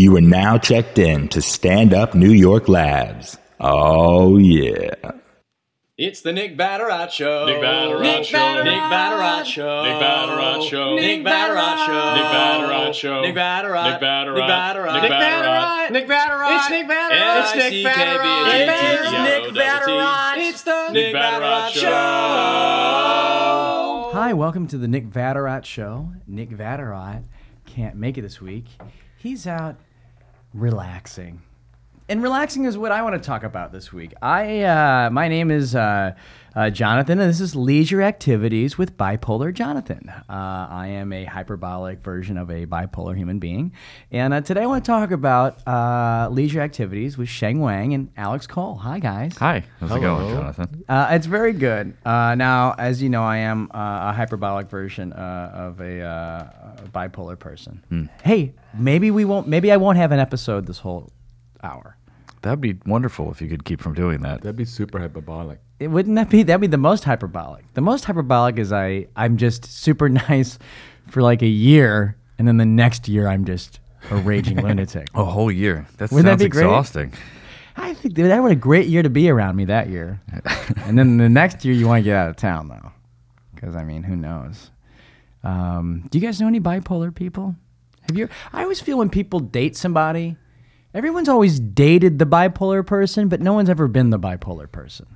You are now checked in to Stand Up New York Labs. Oh, yeah. It's the Nick Vatterott Show. Nick Vatterott Show. Nick Vatterott Show. Nick Vatterott Show. Nick Vatterott Show. Nick Vatterott Show. Nick Vatterott. Nick Vatterott. Nick Vatterott. Nick Vatterott. It's Nick Vatterott. It's Nick Vatterott. Nick Vatterott. It's the Nick Vatterott Show. Hi, welcome to the Nick Vatterott Show. Nick Vatterott can't make it this week. He's out relaxing. And relaxing is what I want to talk about this week. My name is Jonathan, and this is Leisure Activities with Bi-Polar Jonathan. I am a hyperbolic version of a bipolar human being. And today I want to talk about Leisure Activities with Sheng Wang and Alex Koll. Hi, guys. Hi. How's it going, Jonathan? It's very good. Now, as you know, I am a hyperbolic version of a bipolar person. Hey, maybe I won't have an episode this whole hour. That'd be wonderful if you could keep from doing that. That'd be super hyperbolic. It wouldn't that be? That'd be the most hyperbolic. The most hyperbolic is I'm just super nice for like a year, and then the next year I'm just a raging lunatic. A whole year. That wouldn't sounds that be exhausting. Great? I think that was a great year to be around me that year. And then the next year you want to get out of town though, because I mean, who knows? Do you guys know any bipolar people? Have you? I always feel when people date somebody. Everyone's always dated the bipolar person, but no one's ever been the bipolar person.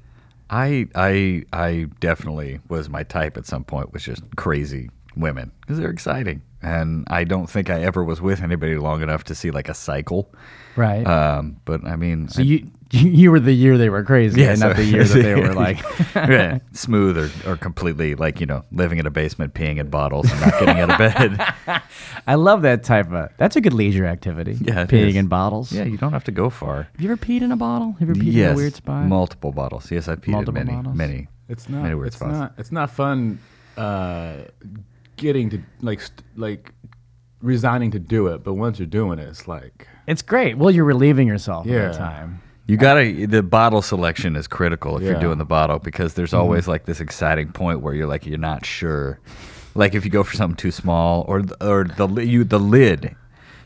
I definitely was my type at some point, was just crazy women because they're exciting. And I don't think I ever was with anybody long enough to see like a cycle. Right. But I mean. So you were the year they were crazy, yeah, and not the year that they were like. Yeah, smooth or completely like, you know, living in a basement, peeing in bottles and not getting out of bed. I love that type of, that's a good leisure activity. Yeah, peeing in bottles. Yeah, you don't have to go far. Have you ever peed in a bottle? Have you ever peed in a weird spot? Multiple bottles. Yes, I peed in many, many. It's not. Many weird spots. It's not fun. Getting to like resigning to do it, but once you're doing it, it's like it's great. Well, you're relieving yourself at the time. You gotta, the bottle selection is critical if you're doing the bottle, because there's always like this exciting point where you're like, you're not sure, like if you go for something too small or the lid,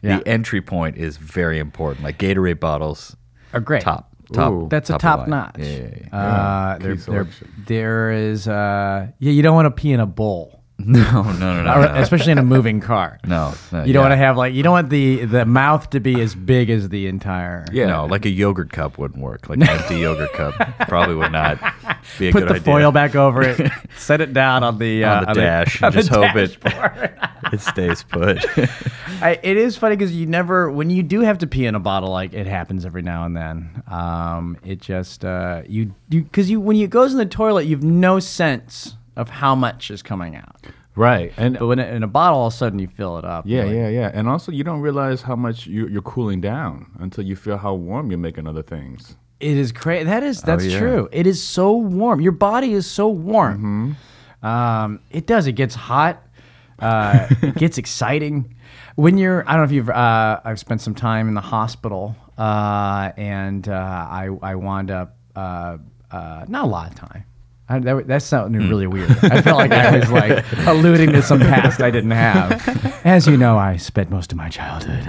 the entry point is very important. Like Gatorade bottles are great. Top. Ooh, that's top a top notch. There is you don't want to pee in a bowl. No. Especially in a moving car. No. You don't want to have like, you don't want the mouth to be as big as the entire. Yeah. No, like a yogurt cup wouldn't work. Like an empty yogurt cup probably would not be a good idea. Put the foil back over it. Set it down on the dash. And just hope it stays put. It is funny because you never, when you do have to pee in a bottle, like it happens every now and then. It just because when it goes in the toilet, you've no sense of how much is coming out. Right. And when in a bottle, all of a sudden you fill it up. Yeah. And also you don't realize how much you're cooling down until you feel how warm you're making other things. It is crazy. That's true. It is so warm. Your body is so warm. Mm-hmm. It does. It gets hot. It gets exciting. I don't know if you've, I've spent some time in the hospital and I wound up, not a lot of time. That sounded really weird. I felt like I was like alluding to some past I didn't have. As you know, I spent most of my childhood.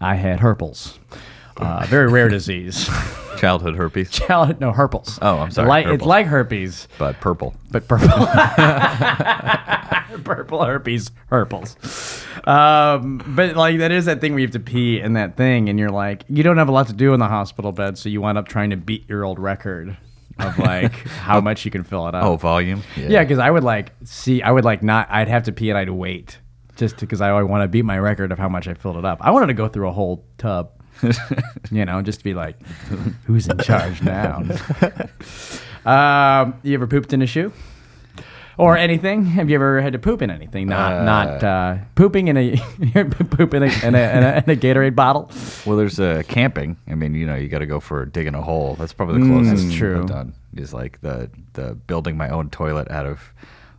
I had herpes, very rare disease. Childhood herpes. No, herpes. Oh, I'm sorry. It's like herpes, but purple. Purple herpes. Herpes. But like that is that thing where you have to pee in that thing, and you're like, you don't have a lot to do in the hospital bed, so you wind up trying to beat your old record of like how much you can fill it up. Oh, volume. Yeah, because I would like see. I would like not. I'd have to pee and I'd wait just because I want to beat my record of how much I filled it up. I wanted to go through a whole tub, you know, just to be like, who's in charge now? You ever pooped in a shoe or anything? Have you ever had to poop in anything? Not pooping in a poop in a Gatorade bottle. Well, there's camping. I mean, you know, you got to go for digging a hole. That's probably the closest I've done. Is like the building my own toilet out of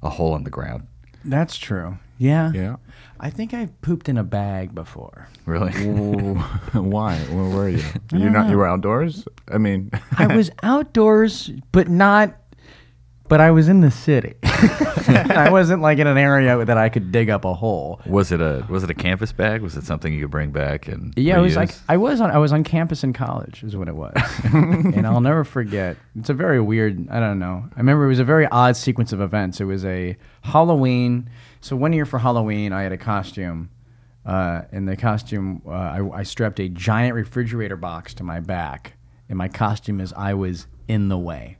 a hole in the ground. That's true. Yeah. I think I've pooped in a bag before. Really? Why? Where were you? You were outdoors? I mean, I was outdoors, but not But I was in the city. I wasn't like in an area that I could dig up a hole. Was it a campus bag? Was it something you could bring back and reuse? It was like I was on campus in college is what it was. And I'll never forget. It's a very weird, I don't know. I remember it was a very odd sequence of events. It was a Halloween. So one year for Halloween, I had a costume. I strapped a giant refrigerator box to my back. And my costume is I was in the way.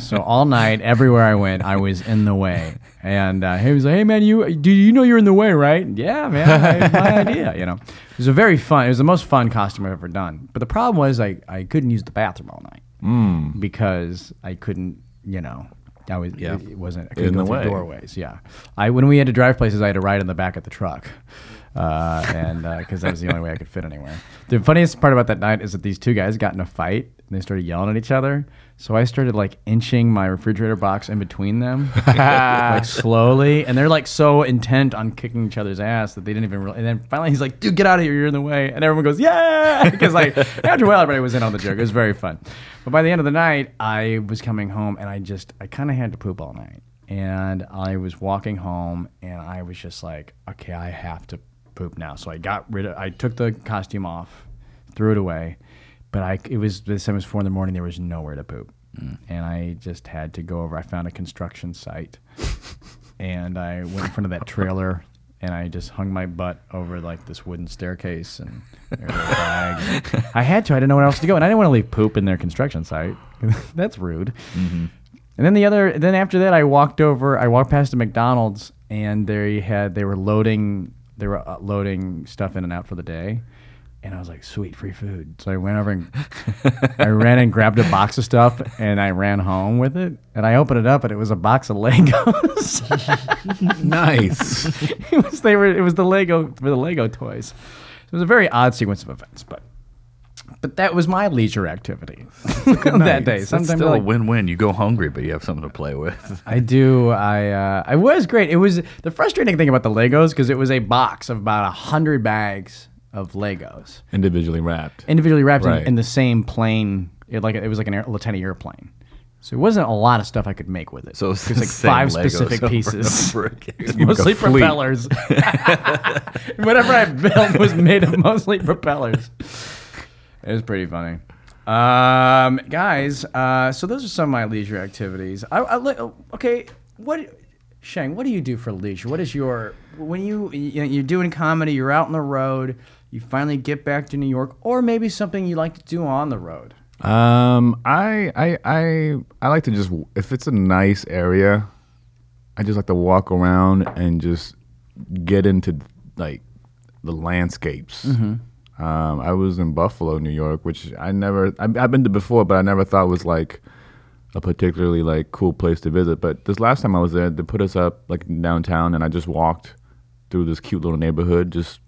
So all night, everywhere I went, I was in the way. And he was like, "Hey man, you know you're in the way, right?" "Yeah, man, my idea." You know, it was the most fun costume I've ever done. But the problem was I couldn't use the bathroom all night because I couldn't. You know, I was it wasn't I couldn't in go the way. Doorways. Yeah, when we had to drive places, I had to ride in the back of the truck. And because that was the only way I could fit anywhere. The funniest part about that night is that these two guys got in a fight and they started yelling at each other. So I started like inching my refrigerator box in between them, like slowly. And they're like so intent on kicking each other's ass that they didn't even realize. And then finally he's like, "Dude, get out of here! You're in the way!" And everyone goes, "Yeah!" Because like after a while, everybody was in on the joke. It was very fun. But by the end of the night, I was coming home and I kind of had to poop all night. And I was walking home and I was just like, "Okay, I have to poop now." So I took the costume off, threw it away. But it was 4 a.m, there was nowhere to poop. And I just had to go over. I found a construction site and I went in front of that trailer and I just hung my butt over like this wooden staircase and there was a bag. And I didn't know where else to go. And I didn't want to leave poop in their construction site. That's rude. Mm-hmm. And then after that, I walked past a McDonald's and they were loading stuff in and out for the day. And I was like, "Sweet, free food." So I went over and I ran and grabbed a box of stuff and I ran home with it. And I opened it up and it was a box of Legos. Nice. It was the Lego toys. It was a very odd sequence of events, but that was my leisure activity that day. Sometimes it's still a win-win. You go hungry, but you have something to play with. I do. I was great. It was the frustrating thing about the Legos because it was a box of about 100 bags of Legos, individually wrapped right. in the same plane. It was like a Latina airplane. So it wasn't a lot of stuff I could make with it. So it was like five Legos specific pieces, mostly propellers. Whatever I built was made of mostly propellers. It was pretty funny. Guys, so those are some of my leisure activities. Sheng, what do you do for leisure? What is your, when you're doing comedy, you're out on the road, you finally get back to New York, or maybe something you like to do on the road? I like to just, if it's a nice area, I just like to walk around and just get into like the landscapes. Mm-hmm. I was in Buffalo, New York, which I've been to before, but I never thought was like a particularly like cool place to visit. But this last time I was there, they put us up like downtown and I just walked through this cute little neighborhood, just,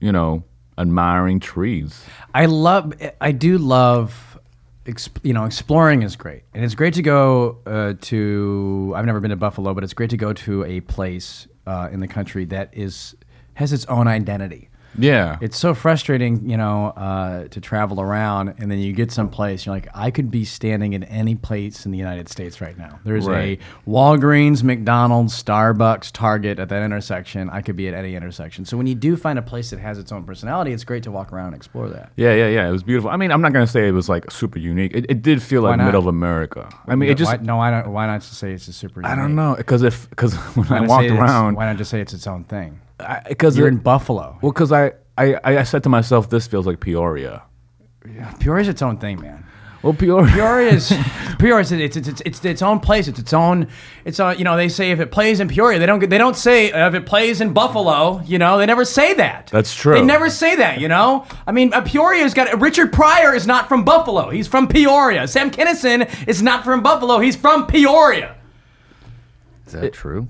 you know, admiring trees. Exploring is great. And it's great to go I've never been to Buffalo, but it's great to go to a place in the country that has its own identity. Yeah, it's so frustrating, you know, to travel around and then you get someplace. You're like, I could be standing in any place in the United States right now. There's a Walgreens, McDonald's, Starbucks, Target at that intersection. I could be at any intersection. So when you do find a place that has its own personality, it's great to walk around and explore that. Yeah. It was beautiful. I mean, I'm not gonna say it was like super unique. It did feel like middle of America. I mean, Why not just say it's a super unique? I don't know, because when I walked around, why not just say it's its own thing? Because you're in Buffalo. Well, because I said to myself, this feels like Peoria. Yeah, Peoria's its own thing, man. Well, Peoria's it's its own place. It's its own. You know, they say if it plays in Peoria, they don't say if it plays in Buffalo. You know, they never say that. That's true. They never say that. You know, I mean, Peoria's got Richard Pryor is not from Buffalo. He's from Peoria. Sam Kinison is not from Buffalo. He's from Peoria. Is that true?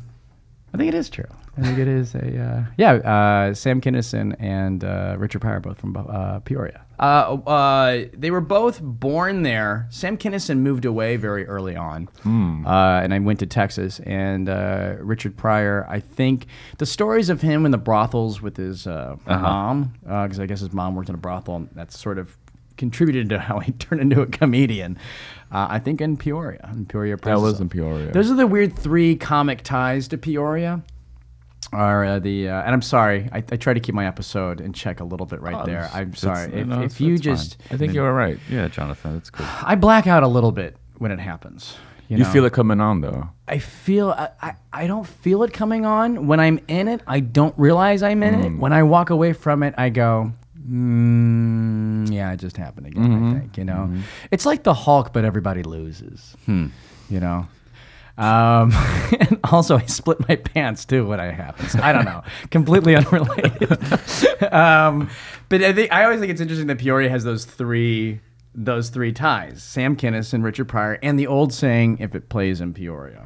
I think it is true. I think it is Sam Kinison and Richard Pryor, both from Peoria. They were both born there. Sam Kinison moved away very early on, and I went to Texas. And Richard Pryor, I think the stories of him in the brothels with his mom, because I guess his mom worked in a brothel, and that's sort of contributed to how he turned into a comedian. I think in Peoria. That was in Peoria. Those are the weird three comic ties to Peoria. And I'm sorry, I try to keep my episode in check a little bit there. I'm sorry. If you just... Fine. I think you were right. Yeah, Jonathan, that's good. I black out a little bit when it happens. You feel it coming on, though. I don't feel it coming on. When I'm in it, I don't realize I'm in it. When I walk away from it, I go... yeah, it just happened again, I think, Mm-hmm. It's like the Hulk, but everybody loses, and also I split my pants, too, when it happens. I don't know. Completely unrelated. But I always think it's interesting that Peoria has those three ties, Sam Kinison, Richard Pryor, and the old saying, if it plays in Peoria.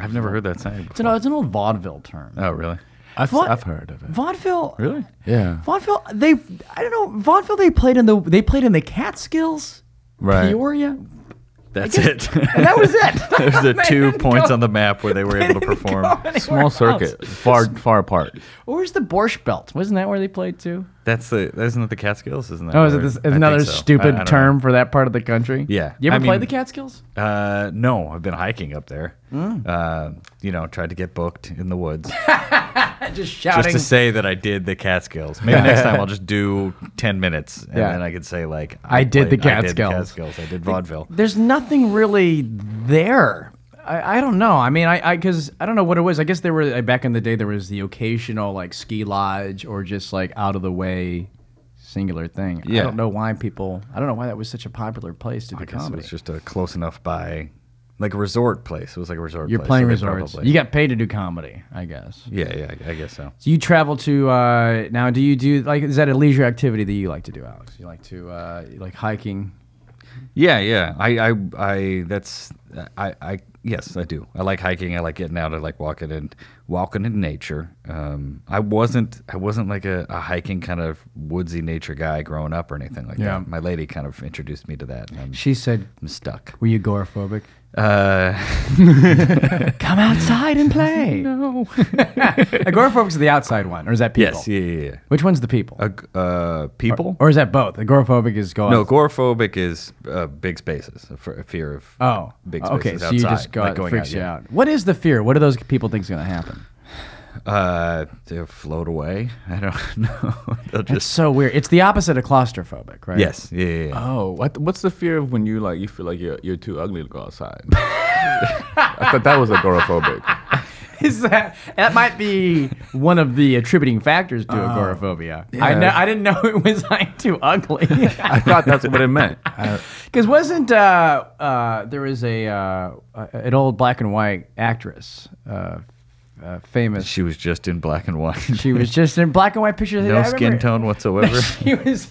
I've never heard that saying before. It's an old vaudeville term. Oh, really? I've heard of it. Vaudeville, really? Yeah. Vaudeville, Vaudeville, they played in the Catskills, right? Peoria. That's it. And that was it. There's the two points on the map where they were able to perform. Small circuit, far apart. Or where's the Borscht Belt? Wasn't that where they played too? Isn't it the Catskills? Isn't that? Oh, is it another stupid term for that part of the country? Yeah. You ever played the Catskills? No, I've been hiking up there. Tried to get booked in the woods. Just shouting. Just to say that I did the Catskills. Maybe next time I'll just do 10 minutes and then I could say, like, I did the Catskills. I did vaudeville. There's nothing really there. I don't know. I mean, because I don't know what it was. I guess there were, back in the day, there was the occasional, like, ski lodge or just, like, out-of-the-way singular thing. Yeah. I don't know why that was such a popular place to do comedy. It was just a close enough by... Like a resort place. It was like a resort place. You're playing resorts. You got paid to do comedy, I guess. Yeah, I guess so. So you travel to, now do you do, like, is that a leisure activity that you like to do, Alex? You like to, like hiking? Yeah. Yes, I do. I like hiking. I like getting out. I like walking in nature. I wasn't like a hiking kind of woodsy nature guy growing up or anything like that. My lady kind of introduced me to that. And she said, "I'm stuck." Were you agoraphobic? Come outside and play. No. Agoraphobic's the outside one, or is that people? Yes, yeah. Which one's the people? People? Or is that both? Agoraphobic is going... No, agoraphobic is big spaces, a fear of big spaces outside. Okay, so you just freaks you out. What is the fear? What do those people think is going to happen? They'll float away. I don't know. It's so weird. It's the opposite of claustrophobic, right? Yes. Yeah. Oh, what's the fear of when you like you feel like you're too ugly to go outside? I thought that was agoraphobic. Is that might be one of the attributing factors to agoraphobia? Yeah. I didn't know it was like too ugly. I thought that's what it meant. Because wasn't there was an old black and white actress. Famous. She was just in black and white. She was just in black and white pictures. No skin tone whatsoever. She was.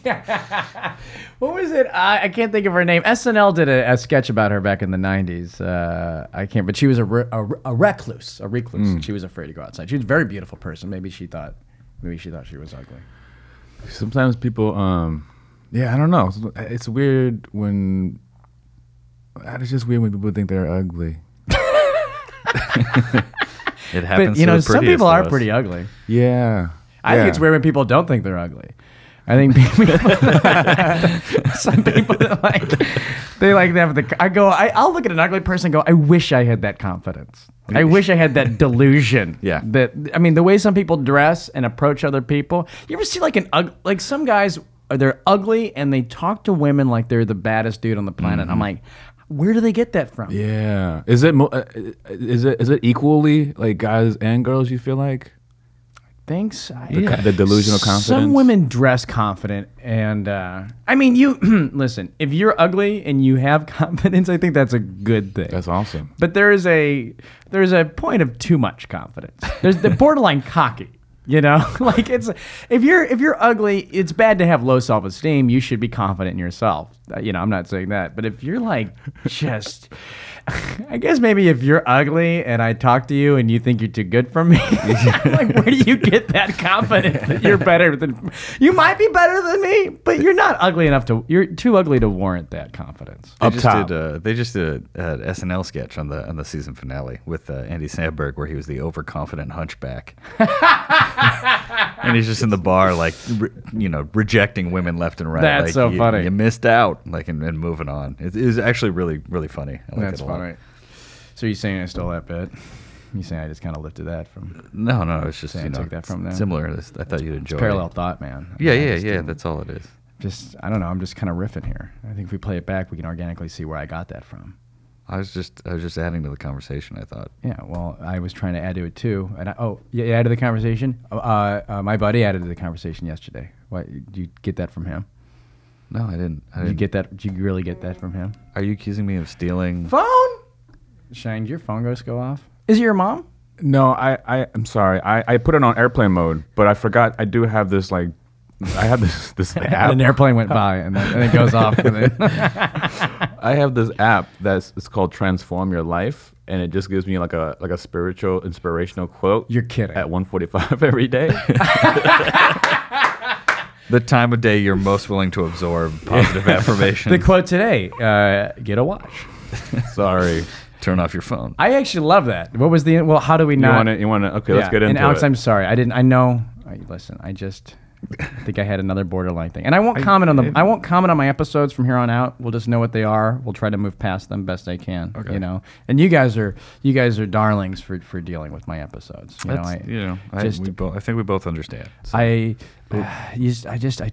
What was it? I can't think of her name. SNL did a sketch about her back in the 90s. I can't. But she was a recluse. She was afraid to go outside. She was a very beautiful person. Maybe she thought she was ugly. Sometimes people. I don't know. It's weird when. It's just weird when people think they're ugly. It happens. But some people are pretty ugly. Yeah, I think it's weird when people don't think they're ugly. I think some people that they have the. I'll look at an ugly person and go, I wish I had that confidence. I wish I had that delusion. Yeah. The way some people dress and approach other people. You ever see like some guys? They're ugly and they talk to women like they're the baddest dude on the planet. Mm-hmm. I'm like. Where do they get that from? Yeah, is it equally like guys and girls? You feel like? I think so. The delusional confidence. Some women dress confident, and you listen. If you're ugly and you have confidence, I think that's a good thing. That's awesome. But there is a point of too much confidence. There's the borderline cocky. Like if you're ugly, it's bad to have low self-esteem. You should be confident in yourself. you know, I'm not saying that. But if you're like just, I guess maybe if you're ugly and I talk to you and you think you're too good for me, I'm like, where do you get that confidence that you're better than, you might be better than me, but you're not ugly enough to, you're too ugly to warrant that confidence. They just did an SNL sketch on the season finale with Andy Samberg where he was the overconfident hunchback. And he's just in the bar, like, rejecting women left and right. That's like, so funny. You missed out, like, and moving on. It is actually really, really funny. I like That's it a funny. Lot. So you're saying I stole that bit? You saying I just kind of lifted that from? No, it's just took that from there. Similar. I thought you'd enjoy. It's parallel it. Thought, man. Yeah. That's all it is. Just I don't know. I'm just kind of riffing here. I think if we play it back, we can organically see where I got that from. I was just adding to the conversation, I thought. Yeah, well, I was trying to add to it too. And you added to the conversation? My buddy added to the conversation yesterday. Why, did you get that from him? No, I didn't. Did you really get that from him? Are you accusing me of stealing? Phone? Shane, did your phone go off? Is it your mom? No, I'm sorry. I put it on airplane mode, but I forgot I do have this, like, I have this app. And an airplane went by, and it goes off. And then I have this app it's called Transform Your Life, and it just gives me like a spiritual, inspirational quote. You're kidding. At 1:45 every day. The time of day you're most willing to absorb positive affirmation. The quote today: "Get a watch." Sorry. Turn off your phone. I actually love that. What was the? Well, how do we not? You want to? Okay, yeah. Let's get into it. And Alex, I'm sorry. I didn't. I know. Listen, I just. I think I had another borderline thing, and I won't comment on my episodes from here on out. We'll just know what they are. We'll try to move past them best I can. Okay. You know, and you guys are darlings for dealing with my episodes. I think we both understand. So. I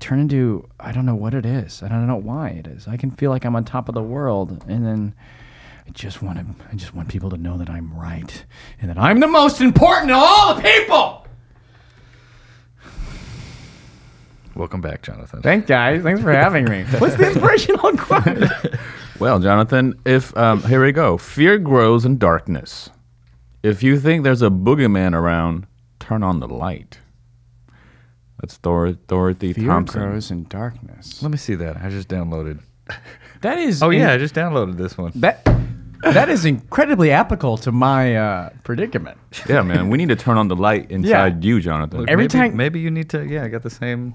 turn into, I don't know what it is, and I don't know why it is. I can feel like I'm on top of the world, and then. I just want people to know that I'm right, and that I'm the most important of all the people. Welcome back, Jonathan. Thanks, guys. Thanks for having me. What's the inspirational quote? Well, Jonathan, here we go. Fear grows in darkness. If you think there's a boogeyman around, turn on the light. That's Dorothy Thompson. Fear grows in darkness. Let me see that. I just downloaded. That is. Oh yeah, I just downloaded this one. That is incredibly applicable to my predicament. Yeah, man. We need to turn on the light inside you, Jonathan. Look, maybe you need to. Yeah, I got the same.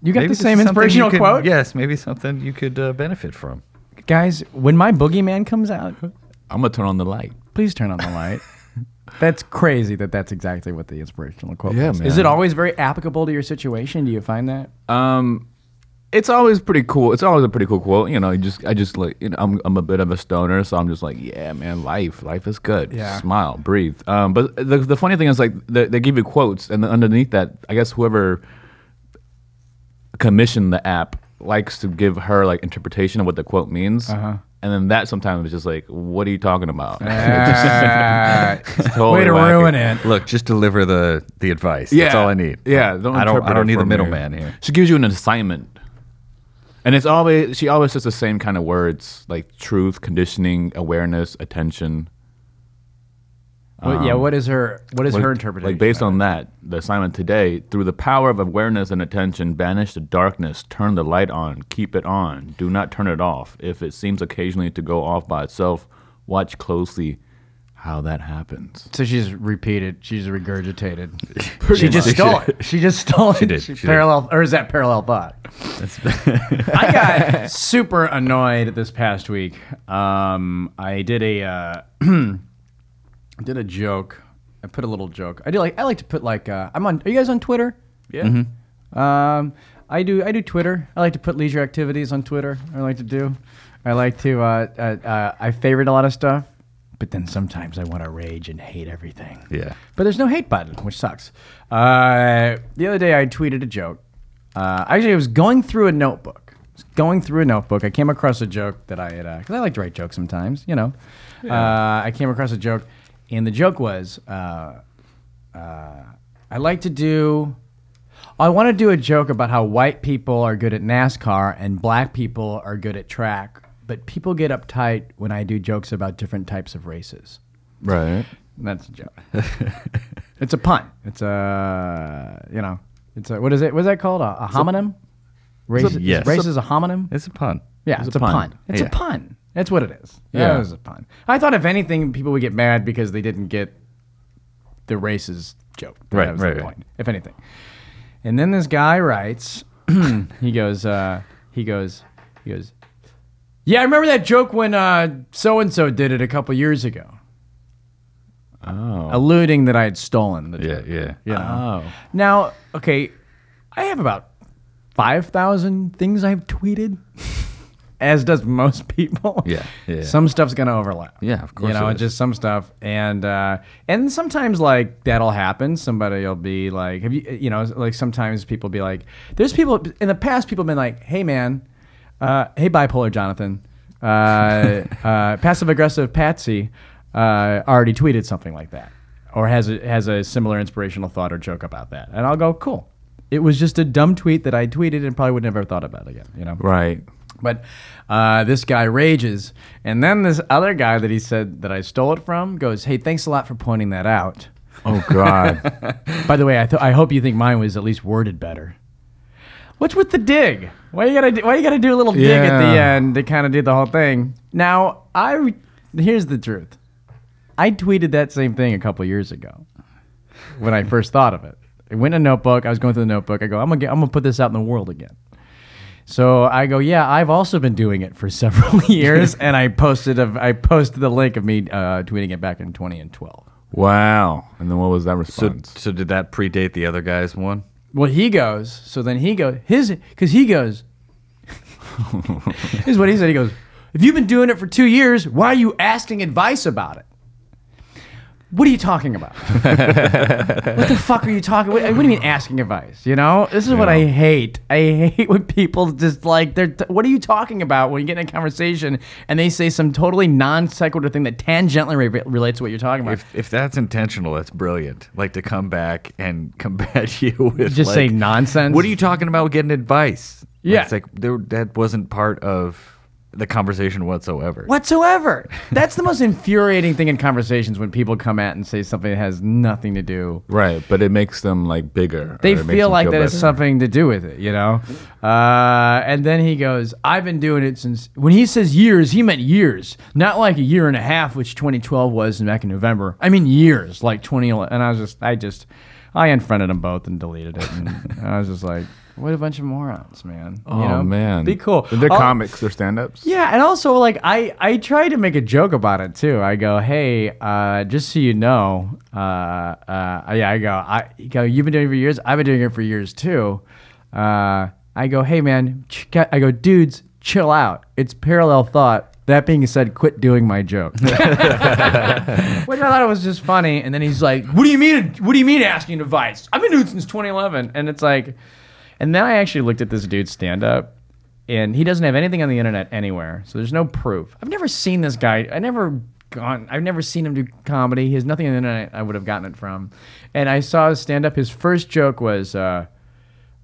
You got the same inspirational quote? Yes, maybe something you could benefit from. Guys, when my boogeyman comes out... I'm going to turn on the light. Please turn on the light. That's crazy that's exactly what the inspirational quote was. Man. Is it always very applicable to your situation? Do you find that? It's always pretty cool. It's always a pretty cool quote. You know, I'm a bit of a stoner, so I'm just like, yeah, man, life is good. Yeah. Smile, breathe. But the funny thing is, like, they give you quotes, and underneath that, I guess whoever... commission the app likes to give her like interpretation of what the quote means, and then that sometimes is just like, what are you talking about? Totally way to ruin it. Look, just deliver the advice. Yeah. That's all I need. Yeah, I don't need the middleman here. She gives you an assignment, and it's always she always says the same kind of words like truth, conditioning, awareness, attention. What is her interpretation? Like based on that, the assignment today, through the power of awareness and attention, banish the darkness, turn the light on, keep it on, do not turn it off. If it seems occasionally to go off by itself, watch closely how that happens. So she's repeated, she's regurgitated. She just stole it. She did. She parallel, did. Or is that parallel thought? I got super annoyed this past week. I did a... did a joke. I put a little joke. I like to put like I'm on. Are you guys on Twitter? Yeah. Mm-hmm. I do Twitter. I like to put leisure activities on Twitter. I favorite a lot of stuff, but then sometimes I want to rage and hate everything. Yeah. But there's no hate button, which sucks. The other day I tweeted a joke. Actually, I was going through a notebook. I came across a joke that I had because I like to write jokes sometimes, you know. Yeah. I came across a joke. And the joke was, I want to do a joke about how white people are good at NASCAR and black people are good at track, but people get uptight when I do jokes about different types of races. Right. And that's a joke. It's a pun. It's what is it? What's that called? A homonym? Race is a homonym? It's a pun. Yeah, it's a pun. It's a pun. That's what it is. Yeah, it was a pun. I thought if anything, people would get mad because they didn't get the racist joke. Right, that was the point, if anything. And then this guy writes. He goes. Yeah, I remember that joke when so and so did it a couple years ago. Oh. Alluding that I had stolen the joke. Yeah. Oh. Now, okay, I have about 5,000 things I've tweeted, as does most people. Yeah. Some stuff's gonna overlap. Yeah, of course. You know, just some stuff, and sometimes like that'll happen. Somebody'll be like, "Have you?" You know, like sometimes people be like, "There's people in the past. People have been like, hey man, hey Bi-Polar Jonathan, passive aggressive Patsy." Already tweeted something like that, or has a similar inspirational thought or joke about that, and I'll go, cool. It was just a dumb tweet that I tweeted and probably would never have thought about again, you know? Right. But this guy rages, and then this other guy that he said that I stole it from goes, "Hey, thanks a lot for pointing that out." Oh God. By the way, I hope you think mine was at least worded better. What's with the dig? Why you gotta do a little dig at the end to kind of do the whole thing? Now here's the truth. I tweeted that same thing a couple years ago when I first thought of it. It went in a notebook. I was going through the notebook. I go, I'm gonna put this out in the world again. So I go, yeah, I've also been doing it for several years, and I posted the link of me tweeting it back in 2012. Wow. And then what was that response? So did that predate the other guy's one? Well, he goes, here's what he said. He goes, if you've been doing it for 2 years, why are you asking advice about it? What are you talking about? What the fuck are you talking? What do you mean asking advice? You know, this is what I hate. I hate when people just like, what are you talking about when you get in a conversation and they say some totally non-sequitur thing that tangentially relates to what you're talking about? If that's intentional, that's brilliant. Like to come back and combat you with just like, say nonsense. What are you talking about getting advice? Yeah. It's like that wasn't part of the conversation whatsoever. That's the most infuriating thing in conversations, when people come at and say something that has nothing to do. Right, but it makes them like bigger. They feel like that has something to do with it, you know? And then he goes, I've been doing it since, when he says years, he meant years. Not like a year and a half, which 2012 was back in November. I mean years, like 2011. And I unfriended them both and deleted it. And I was just like, what a bunch of morons, man. Oh, you know? Man. Be cool. They're comics. They're stand-ups. Yeah, and also, like, I tried to make a joke about it, too. I go, hey, just so you know, you've been doing it for years? I've been doing it for years, too. I go, hey, man. I go, dudes, chill out. It's parallel thought. That being said, quit doing my joke. Which I thought it was just funny. And then he's like, what do you mean asking advice? I've been doing it since 2011. And it's like... And then I actually looked at this dude's stand-up, and he doesn't have anything on the internet anywhere, so there's no proof. I've never seen this guy. I've never seen him do comedy. He has nothing on the internet I would have gotten it from. And I saw his stand-up. His first joke was, I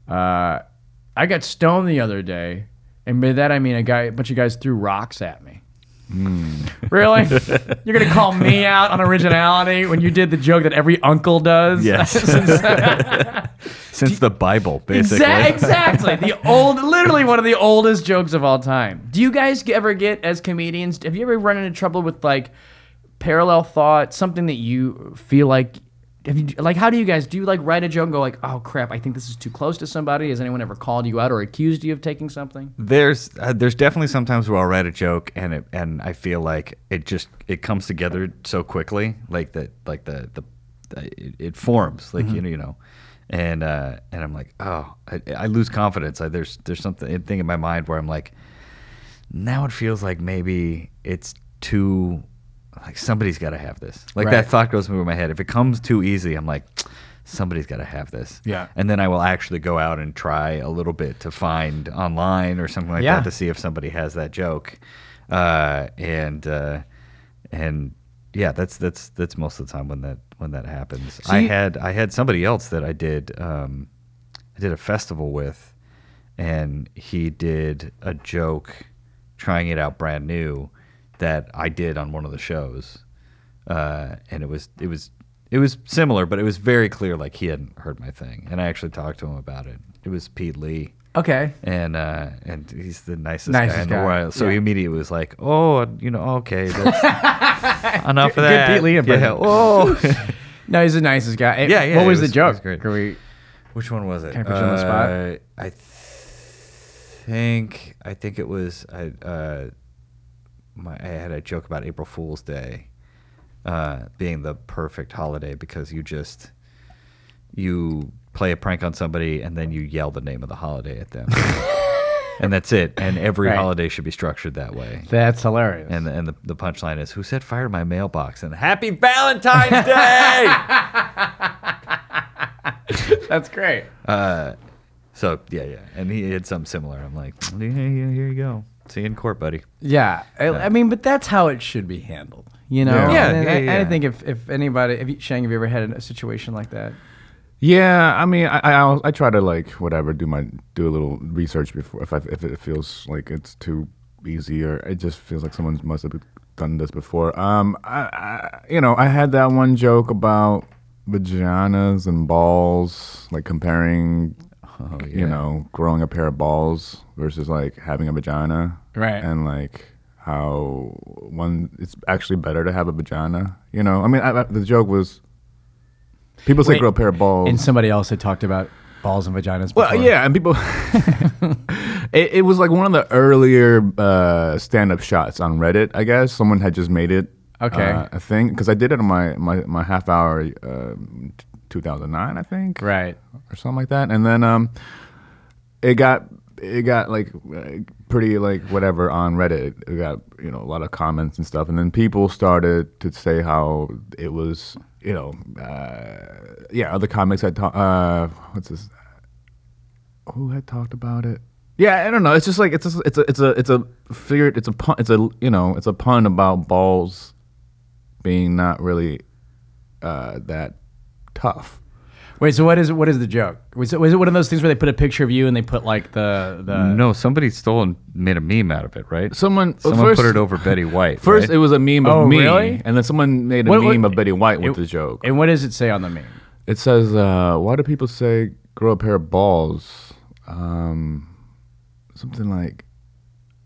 got stoned the other day, and by that I mean a bunch of guys threw rocks at me. Really? You're going to call me out on originality when you did the joke that every uncle does? Yes. Since the Bible, basically. Exactly. Literally one of the oldest jokes of all time. Do you guys ever get, as comedians, have you ever run into trouble with like parallel thought, something that you feel like, how do you guys, do you like write a joke and go like, oh crap, I think this is too close to somebody? Has anyone ever called you out or accused you of taking something? There's definitely sometimes where I'll write a joke and I feel like it comes together so quickly, it forms, like, mm-hmm. you know, and I'm like, oh, I lose confidence. There's something in my mind where I'm like, now it feels like maybe it's too, like somebody's got to have this. Like that thought goes through my head. If it comes too easy, I'm like, somebody's got to have this. Yeah. And then I will actually go out and try a little bit to find online or something like that to see if somebody has that joke. That's most of the time when that happens. So I had somebody else that I did a festival with, and he did a joke trying it out brand new that I did on one of the shows, and it was similar, but it was very clear like he hadn't heard my thing, and I actually talked to him about it. It was Pete Lee, Okay. And he's the nicest guy in the world. So he immediately was like, oh, you know, okay, that's enough of that. Good Pete Lee impression. Yeah. Oh. No, he's the nicest guy. Yeah. What was the joke? Which one was it? Can I put you on the spot? I think it was. I had a joke about April Fool's Day being the perfect holiday because you play a prank on somebody and then you yell the name of the holiday at them, and that's it. And every holiday should be structured that way. That's hilarious. And the punchline is, "Who set fire to my mailbox?" And Happy Valentine's Day. That's great. So yeah, and he had something similar. I'm like, here you go. See you in court, buddy. Yeah, I mean, but that's how it should be handled, you know. Yeah, I think if anybody, Sheng, have you ever had a situation like that? Yeah, I mean, I try to do a little research before if it feels like it's too easy or it just feels like someone must have done this before. I had that one joke about vaginas and balls, like comparing. Oh, yeah. You know, growing a pair of balls versus like having a vagina, right? And like how it's actually better to have a vagina. You know, I mean, the joke was people say grow a pair of balls, and somebody else had talked about balls and vaginas. Before. Well, yeah, and people, it was like one of the earlier stand-up shots on Reddit. I guess someone had just made it a thing because I did it on my half hour. 2009, I think, right, or something like that, and then it got like pretty like whatever on Reddit. It got a lot of comments and stuff, and then people started to say how it was other comics had who had talked about it. Yeah, I don't know. It's just like it's a pun about balls being not really that. Tough. Wait, so what is the joke? Was it one of those things where they put a picture of you and they put like the... No, somebody stole and made a meme out of it, right? Someone put it over Betty White. First, right? It was a meme of me, really? And then someone made a meme of Betty White with the joke. And what does it say on the meme? It says, why do people say grow a pair of balls? Something like,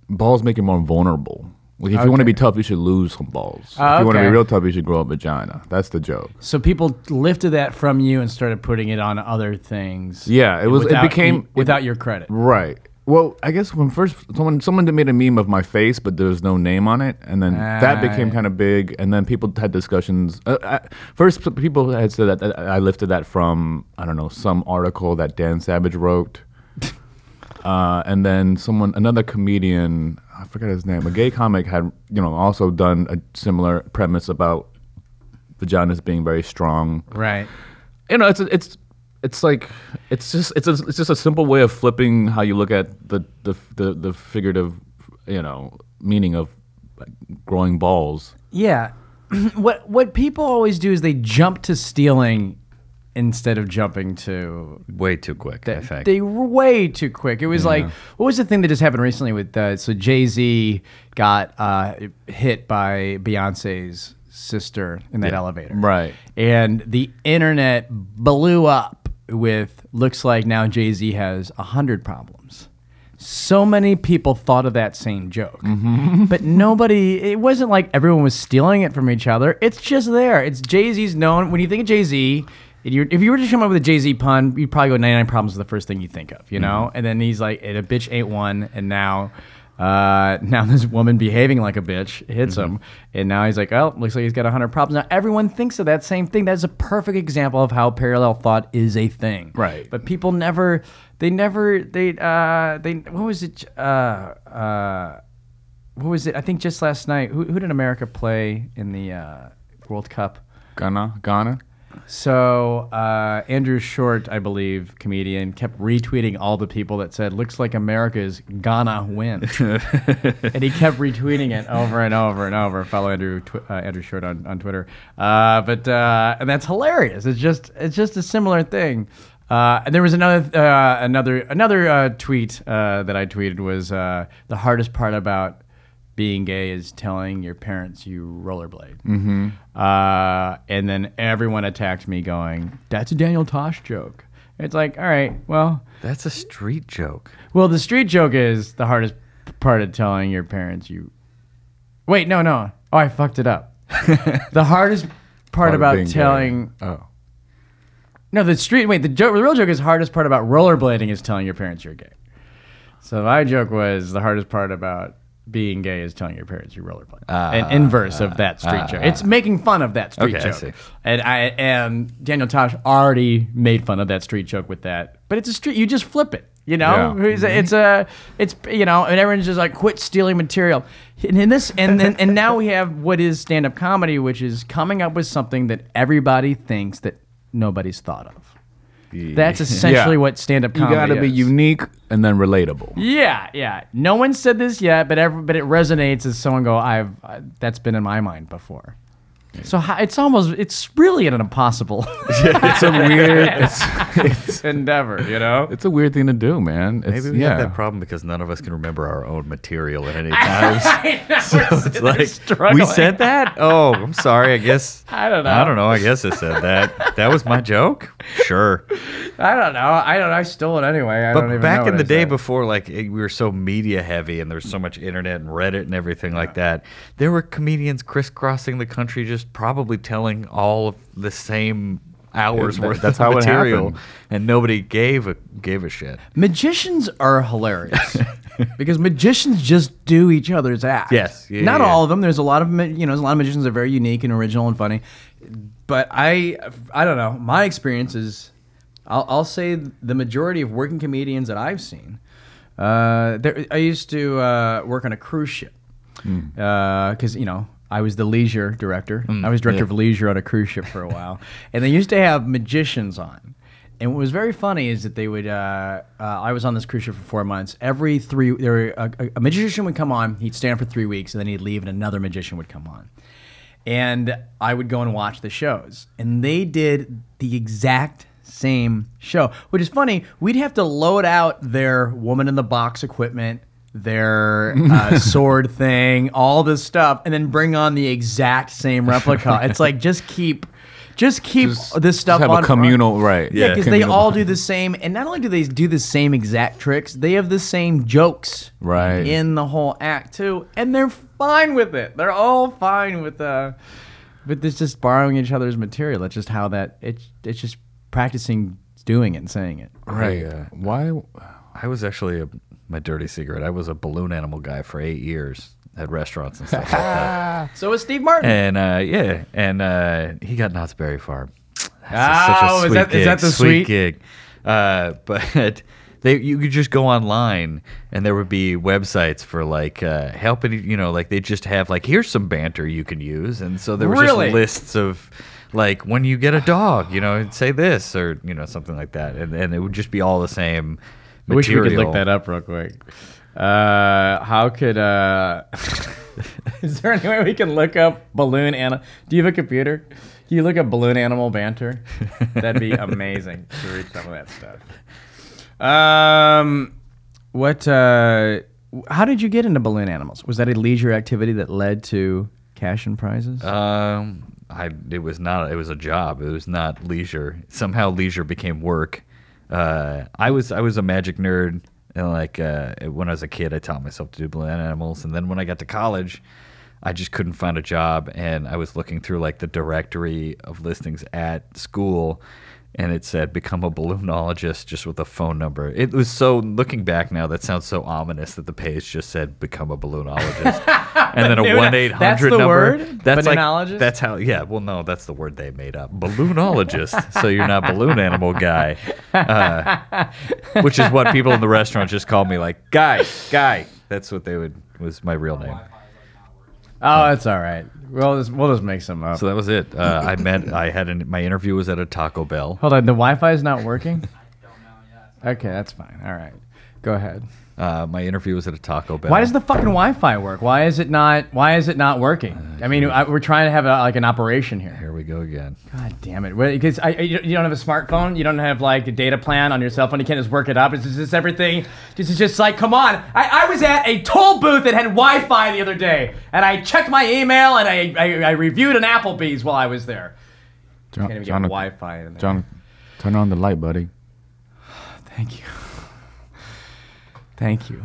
balls make you more vulnerable. Like if you want to be tough, you should lose some balls. If you want to be real tough, you should grow a vagina. That's the joke. So people lifted that from you and started putting it on other things. Yeah, it became without your credit. Right. Well, I guess when first someone made a meme of my face, but there was no name on it, and then that became kind of big. And then people had discussions. First, people had said that I lifted that from some article that Dan Savage wrote. And then another comedian, I forgot his name, a gay comic had, also done a similar premise about vaginas being very strong. Right. It's just a simple way of flipping how you look at the figurative, meaning of growing balls. Yeah. What people always do is they jump to stealing instead of jumping to... Way too quick, I think. They were way too quick. It was like... What was the thing that just happened recently with... So Jay-Z got hit by Beyonce's sister in that elevator. Right. And the internet blew up with... Looks like now Jay-Z has 100 problems. So many people thought of that same joke. Mm-hmm. But nobody... It wasn't like everyone was stealing it from each other. It's just there. It's Jay-Z's known... When you think of Jay-Z... If you were to come up with a Jay-Z pun, you'd probably go 99 problems is the first thing you think of, Mm-hmm. And then he's like, a bitch ain't one, and now this woman behaving like a bitch hits Mm-hmm. him, and now he's like, oh, looks like he's got 100 problems. Now everyone thinks of that same thing. That's a perfect example of how parallel thought is a thing. Right. But people what was it? I think just last night, who did America play in the World Cup? Ghana. So Andrew Short, I believe, comedian, kept retweeting all the people that said, looks like America's gonna win. And he kept retweeting it over and over and over. Follow Andrew Short on Twitter. And that's hilarious. It's just a similar thing. And there was another tweet that I tweeted was the hardest part about being gay is telling your parents you rollerblade. Mm-hmm. And then everyone attacked me going, that's a Daniel Tosh joke. It's like, all right, well. That's a street joke. Well, the street joke is the hardest part of telling your parents you. Wait, no. Oh, I fucked it up. The hardest part about telling. Gay. Oh. No, the real joke is hardest part about rollerblading is telling your parents you're gay. So my joke was the hardest part about being gay is telling your parents you're rollerblading. An inverse of that street joke. It's making fun of that street joke. I see. And Daniel Tosh already made fun of that street joke with that. But it's a street. You just flip it. You know, yeah. it's you know, and everyone's just like, quit stealing material. And now we have what is stand-up comedy, which is coming up with something that everybody thinks that nobody's thought of. That's essentially what stand-up comedy is. You gotta be unique and then relatable. Yeah. No one said this yet, but it resonates as someone go, that's been in my mind before. So it's really an impossible. It's a weird it's endeavor, you know? It's a weird thing to do, man. Maybe we have that problem because none of us can remember our own material at any time. So it's like, struggling. We said that? Oh, I'm sorry. I guess. I don't know. I guess I said that. That was my joke? Sure. I don't know. I stole it anyway. But back in the day before, like, we were so media heavy and there was so much internet and Reddit and everything like that, there were comedians crisscrossing the country just probably telling all of the same hours worth of material, and nobody gave a shit. Magicians are hilarious because magicians just do each other's acts. Yes, yeah, not all of them. There's a lot of magicians that are very unique and original and funny. But I don't know. My experience is, I'll say the majority of working comedians that I've seen. I used to work on a cruise ship because I was the leisure director. I was director of leisure on a cruise ship for a while. And they used to have magicians on. And what was very funny is that they would, I was on this cruise ship for 4 months. A magician would come on, he'd stand for 3 weeks, and then he'd leave, and another magician would come on. And I would go and watch the shows. And they did the exact same show, which is funny. We'd have to load out their woman-in-the-box equipment, their sword thing, all this stuff, and then bring on the exact same replica. It's like, just keep this stuff on. Have a communal, right. Yeah, because they all do the same, and not only do they do the same exact tricks, they have the same jokes right in the whole act, too, and they're fine with it. They're all fine with this just borrowing each other's material. That's just how it's just practicing doing it and saying it. Right. My dirty secret. I was a balloon animal guy for 8 years at restaurants and stuff like that. So was Steve Martin. And he got Knott's Berry Farm. That's such a sweet gig. But you could just go online, and there would be websites for like helping. You know, like they just have like, here's some banter you can use, and so there were just lists of. Like when you get a dog, say this or something like that, and it would just be all the same. Material. I wish we could look that up real quick. Is there any way we can look up balloon animal? Do you have a computer? Can you look up balloon animal banter? That'd be amazing to read some of that stuff. How did you get into balloon animals? Was that a leisure activity that led to cash and prizes? It was a job. It was not leisure. Somehow leisure became work. I was a magic nerd, and when I was a kid, I taught myself to do balloon animals. And then when I got to college, I just couldn't find a job, and I was looking through like the directory of listings at school, and it said become a balloonologist just with a phone number. It was so, looking back now, that sounds so ominous that the page just said become a balloonologist, and then a 1-800 number. That's the word. That's balloonologist. Like, that's how. Yeah. Well, no, that's the word they made up. Balloonologist. So you're not balloon animal guy, which is what people in the restaurant just called me. Like guy. That's what was my real name. Oh, that's all right. We'll just make some up. So that was it. My interview was at a Taco Bell. Hold on, the Wi-Fi is not working? I don't know yet. Okay, that's fine. All right. Go ahead. My interview was at a Taco Bell. Why does the fucking Wi-Fi work? Why is it not working? We're trying to have an operation here. Here we go again. God damn it. Because you don't have a smartphone? You don't have like a data plan on your cell phone? You can't just work it up? It's just everything. It's just like, come on. I was at a toll booth that had Wi-Fi the other day. And I checked my email and I reviewed an Applebee's while I was there. Can't even get Wi-Fi in there. John, turn on the light, buddy. Thank you. Thank you.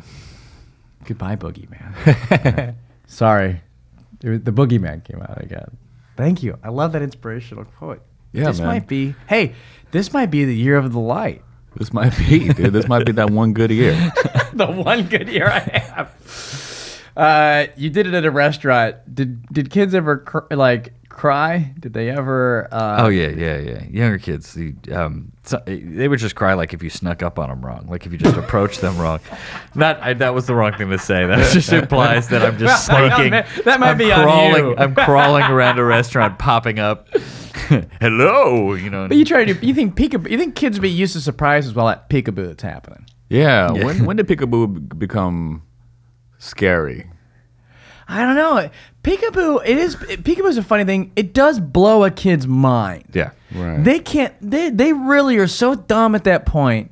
Goodbye, Boogeyman. Sorry. The Boogeyman came out again. Thank you. I love that inspirational quote. Yeah, this might be, hey, this might be the year of the light. This might be, dude. This might be that one good year. The one good year I have. You did it at a restaurant. Did kids ever cry? Did they ever? Oh yeah. Younger kids, they would just cry like if you snuck up on them wrong, like if you just approached them wrong. That was the wrong thing to say. That just implies that I'm just slinking. That might be on you. I'm crawling around a restaurant, popping up. Hello, you know. But you try to. You think kids be used to surprises while that peekaboo that's happening? Yeah. When did peekaboo become scary? I don't know. Peekaboo is a funny thing. It does blow a kid's mind. Yeah, right. They really are so dumb at that point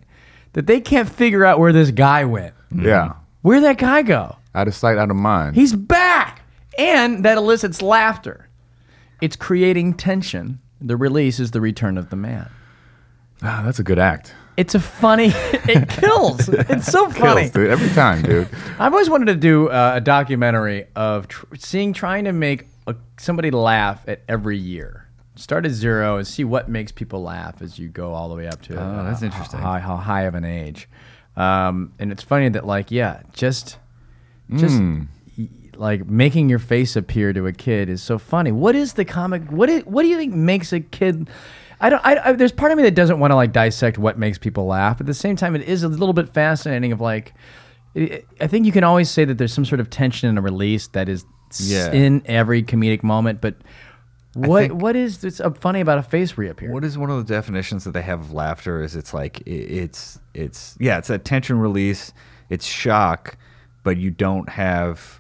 that they can't figure out where this guy went. Yeah. Where'd that guy go? Out of sight, out of mind. He's back, and that elicits laughter. It's creating tension. The release is the return of the man. Ah, that's a good act. It's a funny. It kills. It's so funny. Kills, dude. Every time, dude. I've always wanted to do a documentary of trying to make somebody laugh at every year. Start at zero and see what makes people laugh as you go all the way up to. Oh, that's interesting. How high of an age? And it's funny that, making your face appear to a kid is so funny. What is the comic? What do you think makes a kid? There's part of me that doesn't want to dissect what makes people laugh, but at the same time, it is a little bit fascinating. I think you can always say that there's some sort of tension and a release that is in every comedic moment. But what is this funny about a face reappearing? What is one of the definitions that they have of laughter? Is it's a tension release. It's shock, but you don't have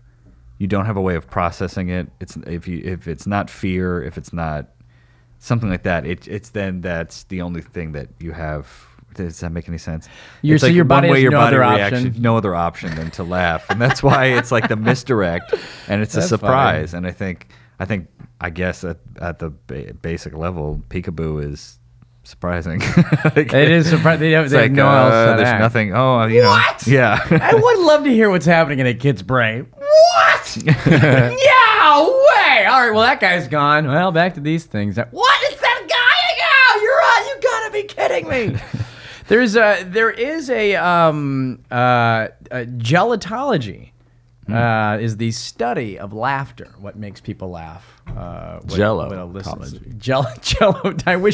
a way of processing it. It's if it's not fear, if it's not something like that, it's then that's the only thing that you have. Does that make any sense? No other option than to laugh, and that's why it's the misdirect, and it's a surprise. Funny. And I guess at the basic level, peekaboo is surprising. It is surprising. They have no else. There's nothing. Oh, you what? Know, yeah. I would love to hear what's happening in a kid's brain. What? Yeah, way. All right, well, that guy's gone. Well, back to these things. What is that guy? Oh, you're on. You gotta be kidding me. There is a gelatology. Is the study of laughter. What makes people laugh? Jello. I wish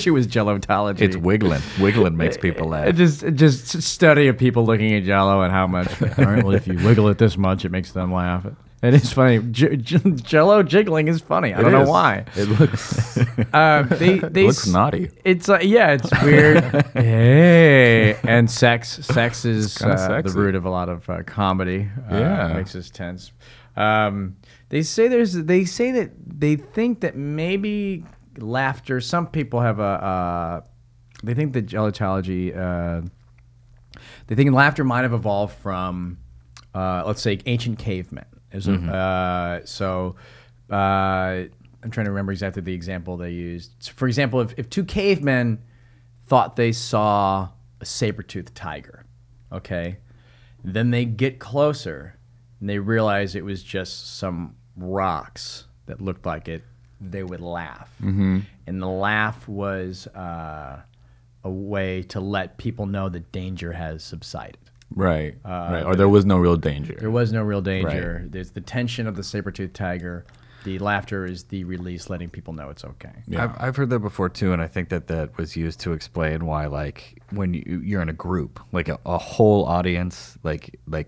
it was Jellotology. It's wiggling. Wiggling makes people laugh. Just study of people looking at Jello and how much. All right, well, if you wiggle it this much, it makes them laugh. It is funny. Jello jiggling is funny. I don't know why. It looks. It looks naughty. It's it's weird. Hey, and sex is the root of a lot of comedy. Yeah, it makes us tense. They say that they think that maybe laughter. Some people have they think that gelotology. They think laughter might have evolved from, let's say, ancient cavemen. Mm-hmm. I'm trying to remember exactly the example they used. So for example, if two cavemen thought they saw a saber-toothed tiger, okay, then they get closer and they realize it was just some rocks that looked like it, they would laugh. Mm-hmm. And the laugh was a way to let people know that danger has subsided. Right, right. Or there was no real danger. There was no real danger. Right. There's the tension of the saber-toothed tiger. The laughter is the release, letting people know it's okay. Yeah. I've heard that before too, and I think that was used to explain why, when you're in a group, a whole audience,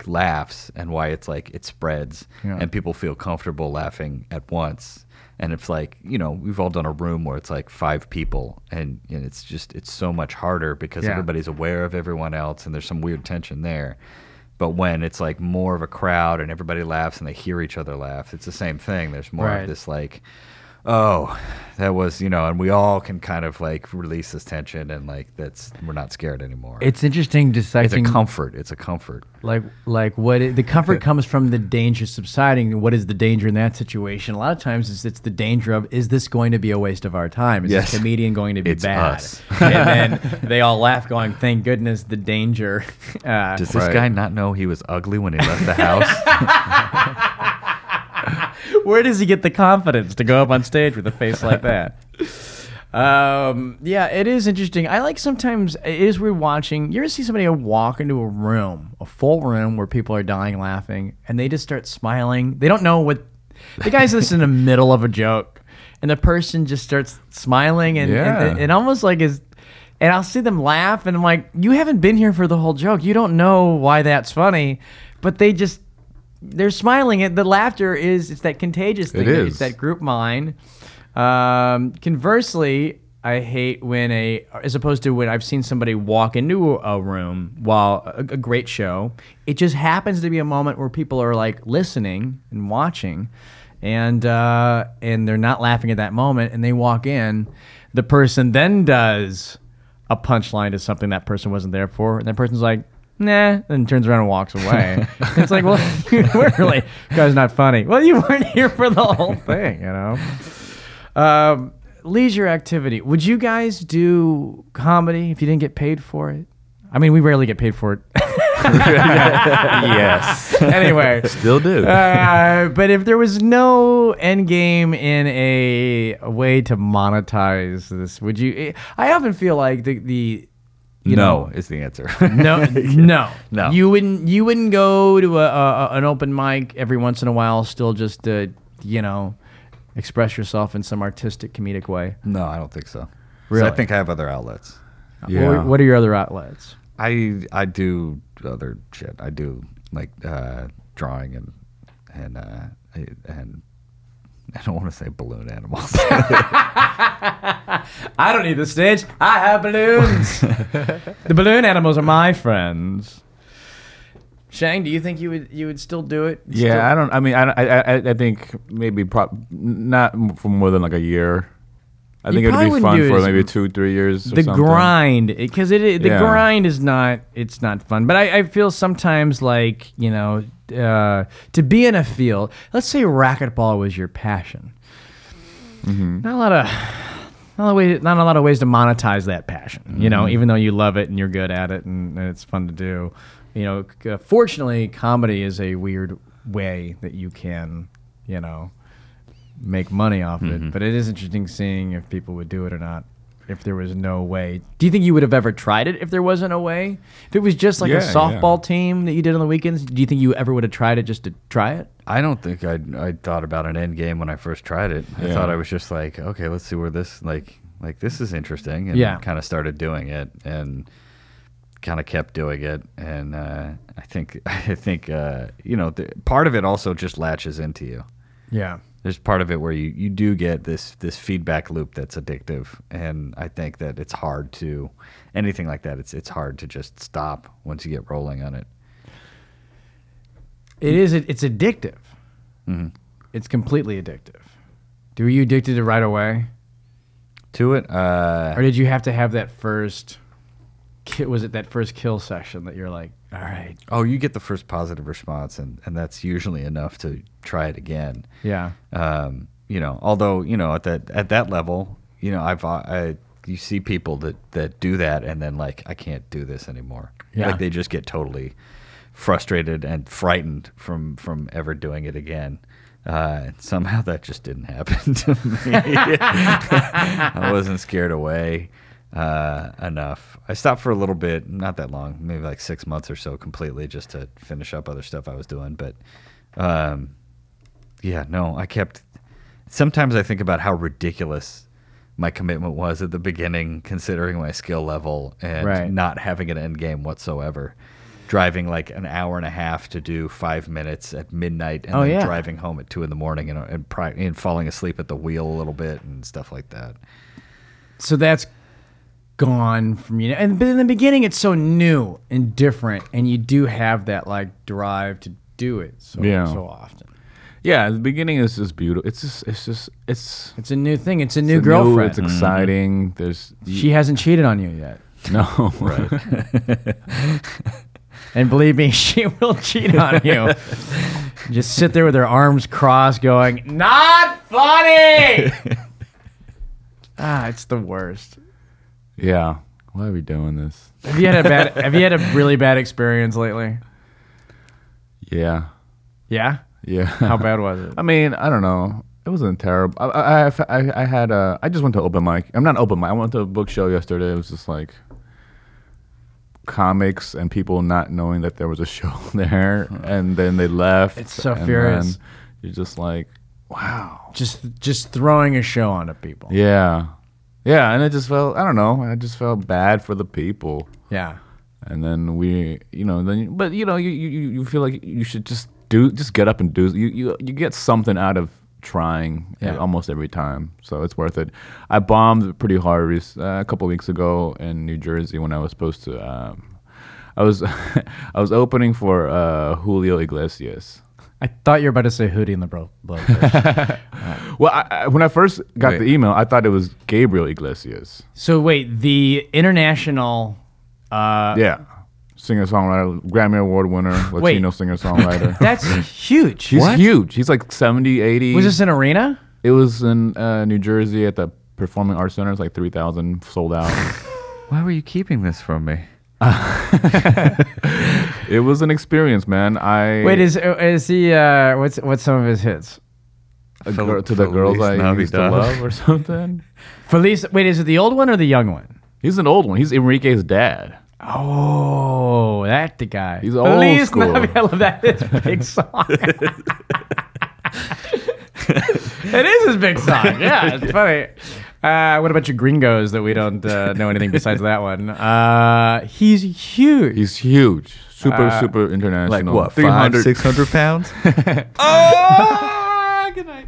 laughs, and why it's it spreads, and people feel comfortable laughing at once. And it's we've all done a room where it's 5 people and it's so much harder because everybody's aware of everyone else and there's some weird tension there. But when it's more of a crowd and everybody laughs and they hear each other laugh, it's the same thing. There's more of this oh, that was, you know, and we all can kind of like release this tension and like that's, we're not scared anymore. It's interesting deciding. It's a comfort. It's a comfort. Like what it, the comfort comes from the danger subsiding. What is the danger in that situation? A lot of times it's the danger of, is this going to be a waste of our time? Is this comedian going to be bad? Us. And then they all laugh going, thank goodness the danger. Does this guy not know he was ugly when he left the house? Where does he get the confidence to go up on stage with a face like that? Yeah, it is interesting. I like sometimes, it is weird watching, you ever see somebody walk into a room, a full room where people are dying laughing, and they just start smiling. They don't know what, the guy's just in the middle of a joke, and the person just starts smiling and almost like is, and I'll see them laugh, and I'm like, you haven't been here for the whole joke. You don't know why that's funny, but they just, they're smiling at the laughter is it's that contagious thing. It is. It's that group mind. Conversely, I hate when as opposed to when I've seen somebody walk into a room while a great show, it just happens to be a moment where people are like listening and watching and they're not laughing at that moment and they walk in, the person then does a punchline to something that person wasn't there for and that person's like, nah, and turns around and walks away. It's like, well, you weren't really, guy's not funny. Well, you weren't here for the whole thing, you know? Leisure activity. Would you guys do comedy if you didn't get paid for it? I mean, we rarely get paid for it. Yes. Anyway. Still do. But if there was no end game in a way to monetize this, would you? I often feel like no is the answer. No. You wouldn't go to an open mic every once in a while, still just to, you know, express yourself in some artistic, comedic way. No, I don't think so. Really? So I think I have other outlets. Yeah. What are your other outlets? I do other shit. I do like drawing and I don't want to say balloon animals. I don't need the stage. I have balloons. The balloon animals are my friends. Sheng, do you think you would still do it? Yeah, still? I don't. I mean, I think maybe not for more than like a year. I think it would be fun for maybe 2-3 years. The grind, because grind is not. It's not fun. But I feel sometimes like, you know. To be in a field, let's say racquetball was your passion. Mm-hmm. Not a lot of ways to monetize that passion. Mm-hmm. You know, even though you love it and you're good at it and it's fun to do. You know, fortunately, comedy is a weird way that you can, you know, make money off mm-hmm. it. But it is interesting seeing if people would do it or not. If there was no way. Do you think you would have ever tried it if there wasn't a way? If it was just like a softball team that you did on the weekends, do you think you ever would have tried it just to try it? I don't think I thought about an end game when I first tried it. Yeah. I thought I was just like, okay, let's see where this, like this is interesting. And kind of started doing it and kind of kept doing it. And I think you know, part of it also just latches into you. Yeah. There's part of it where you do get this feedback loop that's addictive, and I think that it's hard to anything like that. It's hard to just stop once you get rolling on it. It's addictive. Mm-hmm. It's completely addictive. Were you addicted to right away? To it, or did you have to have that first? Was it that first kill session that you're like, all right? Oh, you get the first positive response, and that's usually enough to try it again. Yeah. You know, although, you know, at that level, you know, you see people that do that, and then like, I can't do this anymore. Yeah. Like they just get totally frustrated and frightened from ever doing it again. Somehow that just didn't happen to me. I wasn't scared away. Enough. I stopped for a little bit, not that long, maybe like 6 months or so, completely just to finish up other stuff I was doing. But I kept. Sometimes I think about how ridiculous my commitment was at the beginning, considering my skill level and not having an end game whatsoever. Driving like an hour and a half to do 5 minutes at midnight, and then driving home at 2 a.m, and falling asleep at the wheel a little bit and stuff like that. So that's gone from you, and but in the beginning it's so new and different, and you do have that like drive to do it so often. Yeah, the beginning is just beautiful. It's a new thing. It's a new girlfriend. It's exciting. Mm-hmm. She hasn't cheated on you yet. No. Right. And believe me, she will cheat on you. Just sit there with her arms crossed going, not funny! It's the worst. Yeah. Why are we doing this? Have you had a really bad experience lately? Yeah. Yeah? Yeah. How bad was it? I mean, I don't know. It wasn't terrible. I just went to open mic. I'm not open mic. I went to a book show yesterday. It was just like comics and people not knowing that there was a show there, and then they left. It's so furious. You're just like, wow. Just throwing a show onto people. Yeah. Yeah, and it just felt, I don't know, I just felt bad for the people. Yeah. And then you feel like you should just get up and do. You get something out of trying almost every time, so it's worth it. I bombed pretty hard a couple of weeks ago in New Jersey when I was supposed to. I was opening for Julio Iglesias. I thought you were about to say Hootie and the Blowfish. Right. Well, when I first got the email, I thought it was Gabriel Iglesias. So wait, the international. Singer-songwriter, Grammy Award winner, Latino singer-songwriter. That's huge. He's huge. He's like 70, 80. Was this an arena? It was in New Jersey at the Performing Arts Center. It's like 3,000 sold out. Why were you keeping this from me? It was an experience, man. Wait, is he? What's some of his hits? The girls I used to love, or something. Feliz. Wait, is it the old one or the young one? He's an old one. He's Enrique's dad. Oh, that's the guy. He's old school. I love that. It's a big song. It is his big song. Yeah, it's funny. What about your gringos that we don't know anything besides that one? He's huge. He's huge. Super, super international. Like what, 300, 600 pounds? Oh, good night.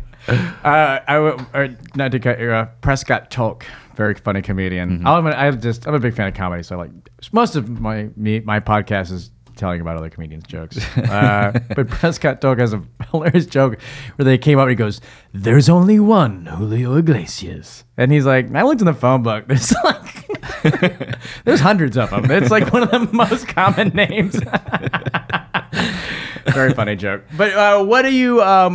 Not to cut you off, Prescott Tulk, very funny comedian. Mm-hmm. I'm a big fan of comedy, so I like most of my podcast is telling about other comedians' jokes. But Prescott Tulk has a hilarious joke where they came up and he goes, "There's only one Julio Iglesias," and he's like, "I looked in the phone book. There's like, there's hundreds of them. It's like one of the most common names." Very funny joke. But what do you, how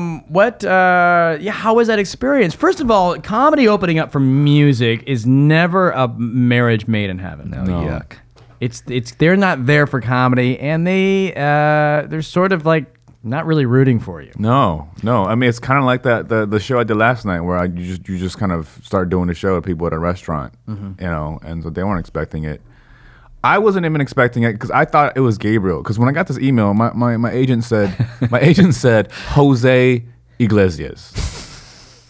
was that experience? First of all, comedy opening up for music is never a marriage made in heaven. No. Yuck. It's they're not there for comedy, and they're sort of like not really rooting for you. No. I mean, it's kind of like that the show I did last night where you just kind of start doing a show at people at a restaurant, mm-hmm. you know, and so they weren't expecting it. I wasn't even expecting it because I thought it was Gabriel. Because when I got this email, my agent said, Jose Iglesias.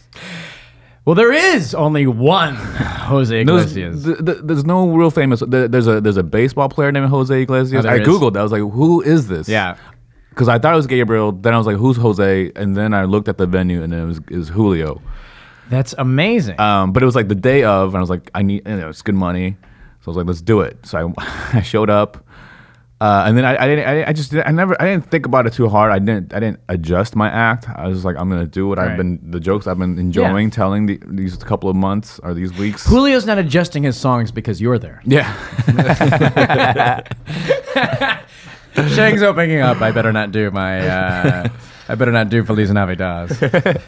Well, there is only one Jose Iglesias. There's no real famous. There's a baseball player named Jose Iglesias. Oh, I googled that. I was like, who is this? Yeah. Because I thought it was Gabriel. Then I was like, who's Jose? And then I looked at the venue, and it was Julio. That's amazing. But it was like the day of, and I was like, it's good money. So I was like, let's do it. So I showed up, and then I didn't think about it too hard. I didn't adjust my act. I was like, I'm gonna do what the jokes I've been enjoying telling these couple of months or these weeks. Julio's not adjusting his songs because you're there. Yeah. Sheng's opening up. I better not do Feliz Navidad.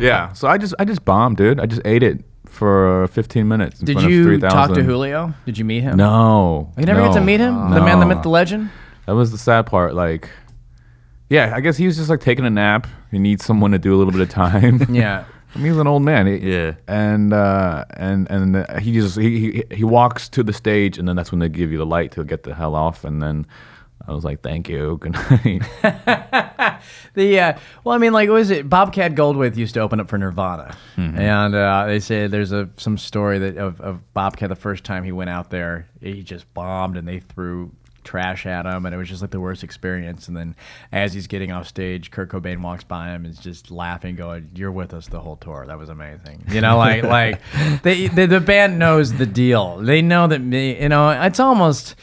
Yeah. So I just bombed, dude. I just ate it. For 15 minutes. Did you 3, talk to Julio? Did you meet him? No. You never get to meet him? No. The man, the myth, the legend? That was the sad part. Like, yeah, I guess he was just like taking a nap. He needs someone to do a little bit of time. Yeah. I mean, he's an old man. Yeah. And he walks to the stage, and then that's when they give you the light to get the hell off. And then I was like, thank you. Good night. Well, I mean, like, what was it? Bobcat Goldthwait used to open up for Nirvana. Mm-hmm. And they say there's some story that of Bobcat, the first time he went out there, he just bombed and they threw trash at him. And it was just like the worst experience. And then as he's getting off stage, Kurt Cobain walks by him and is just laughing, going, "You're with us the whole tour. That was amazing." You know, like the band knows the deal. They know that, you know, it's almost...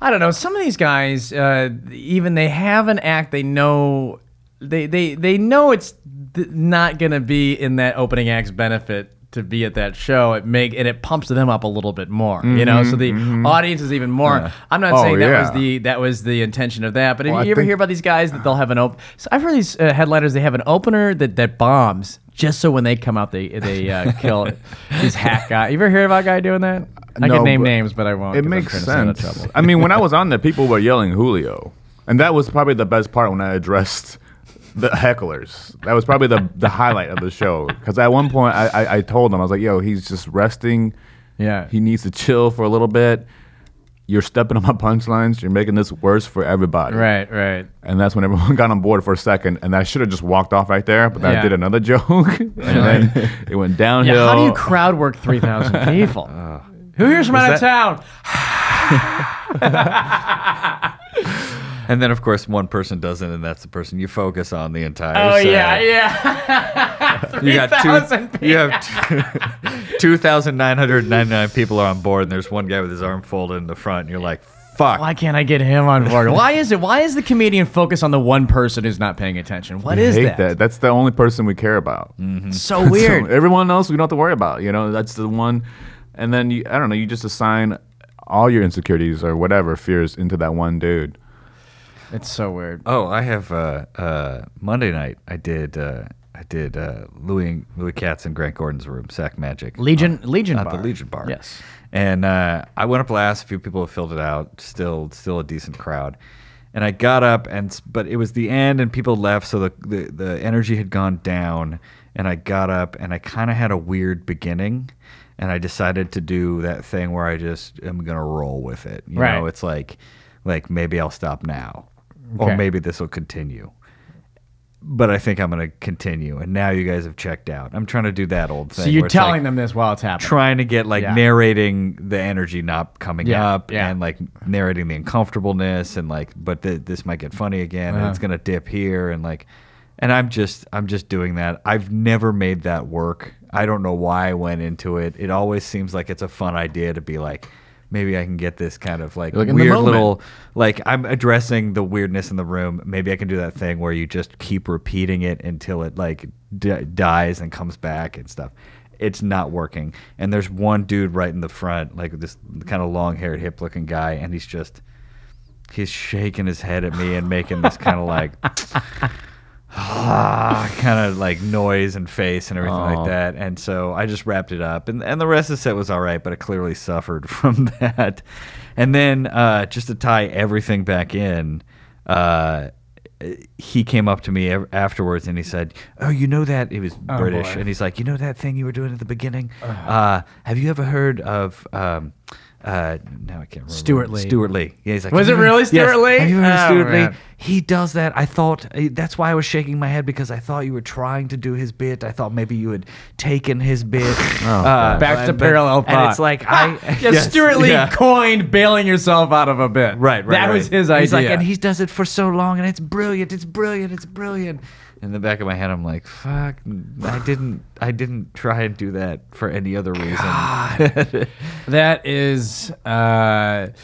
I don't know. Some of these guys, even they have an act they know they know it's not going to be in that opening act's benefit to be at that show. It pumps them up a little bit more, you know. So the audience is even more. Yeah. I'm not saying that was the intention of that, but if you ever hear about these guys that they'll have an open. So I've heard these headliners, they have an opener that bombs. Just so when they come out, they kill this hack guy. You ever hear about a guy doing that? I could name names, but I won't. It makes sense. I mean, when I was on there, people were yelling Julio. And that was probably the best part when I addressed the hecklers. That was probably the highlight of the show. Because at one point, I told them, I was like, yo, he's just resting. Yeah. He needs to chill for a little bit. You're stepping on my punchlines. You're making this worse for everybody. Right, right. And that's when everyone got on board for a second. And I should have just walked off right there, but then I did another joke. And then it went downhill. Yeah, how do you crowd work 3,000 people? Who here's from out of town? And then, of course, one person doesn't, and that's the person you focus on the entire set. Oh, yeah. 3,000 people. You have 2,999 people are on board, and there's one guy with his arm folded in the front, and you're like, fuck. Why can't I get him on board? Why is it? Why is the comedian focused on the one person who's not paying attention? What is that? I hate that. That's the only person we care about. Mm-hmm. So weird. So everyone else we don't have to worry about. You know, that's the one. And then, I don't know, you just assign all your insecurities or whatever fears into that one dude. It's so weird. Oh, I have Monday night. I did Louis Katz and Grant Gordon's room, Sack Magic, Legion Bar. At the Legion Bar. Yes, and I went up last. A few people have filled it out. Still a decent crowd. And I got up, but it was the end, and people left, so the energy had gone down. And I got up, and I kind of had a weird beginning, and I decided to do that thing where I just am gonna roll with it. You know, it's like maybe I'll stop now. Okay. Or maybe this will continue. But I think I'm going to continue. And now you guys have checked out. I'm trying to do that old thing. So you're telling them this while it's happening. Trying to get narrating the energy not coming up and narrating the uncomfortableness and but this might get funny again and it's going to dip here and I'm just doing that. I've never made that work. I don't know why I went into it. It always seems like it's a fun idea to be like, maybe I can get this kind of weird little, I'm addressing the weirdness in the room. Maybe I can do that thing where you just keep repeating it until it dies and comes back and stuff. It's not working. And there's one dude right in the front, this kind of long-haired, hip-looking guy, and he's shaking his head at me and making this kind of noise and face and everything like that. And so I just wrapped it up. And the rest of the set was all right, but it clearly suffered from that. And then just to tie everything back in, he came up to me afterwards and he said, oh, you know that? He was British. Boy. And he's like, you know that thing you were doing at the beginning? Have you ever heard of... now I can't remember. Stuart Lee. Yeah, he's like, was it really Stuart Lee? Have you heard of Stuart Lee? He does that. I thought that's why I was shaking my head because I thought you were trying to do his bit. I thought maybe you had taken his bit. Back to parallel thought. And it's Stuart Lee coined bailing yourself out of a bit. Right. That was his idea. He's and he does it for so long, and it's brilliant. In the back of my head, I'm like, fuck, I didn't try and do that for any other reason. God. That is, it's a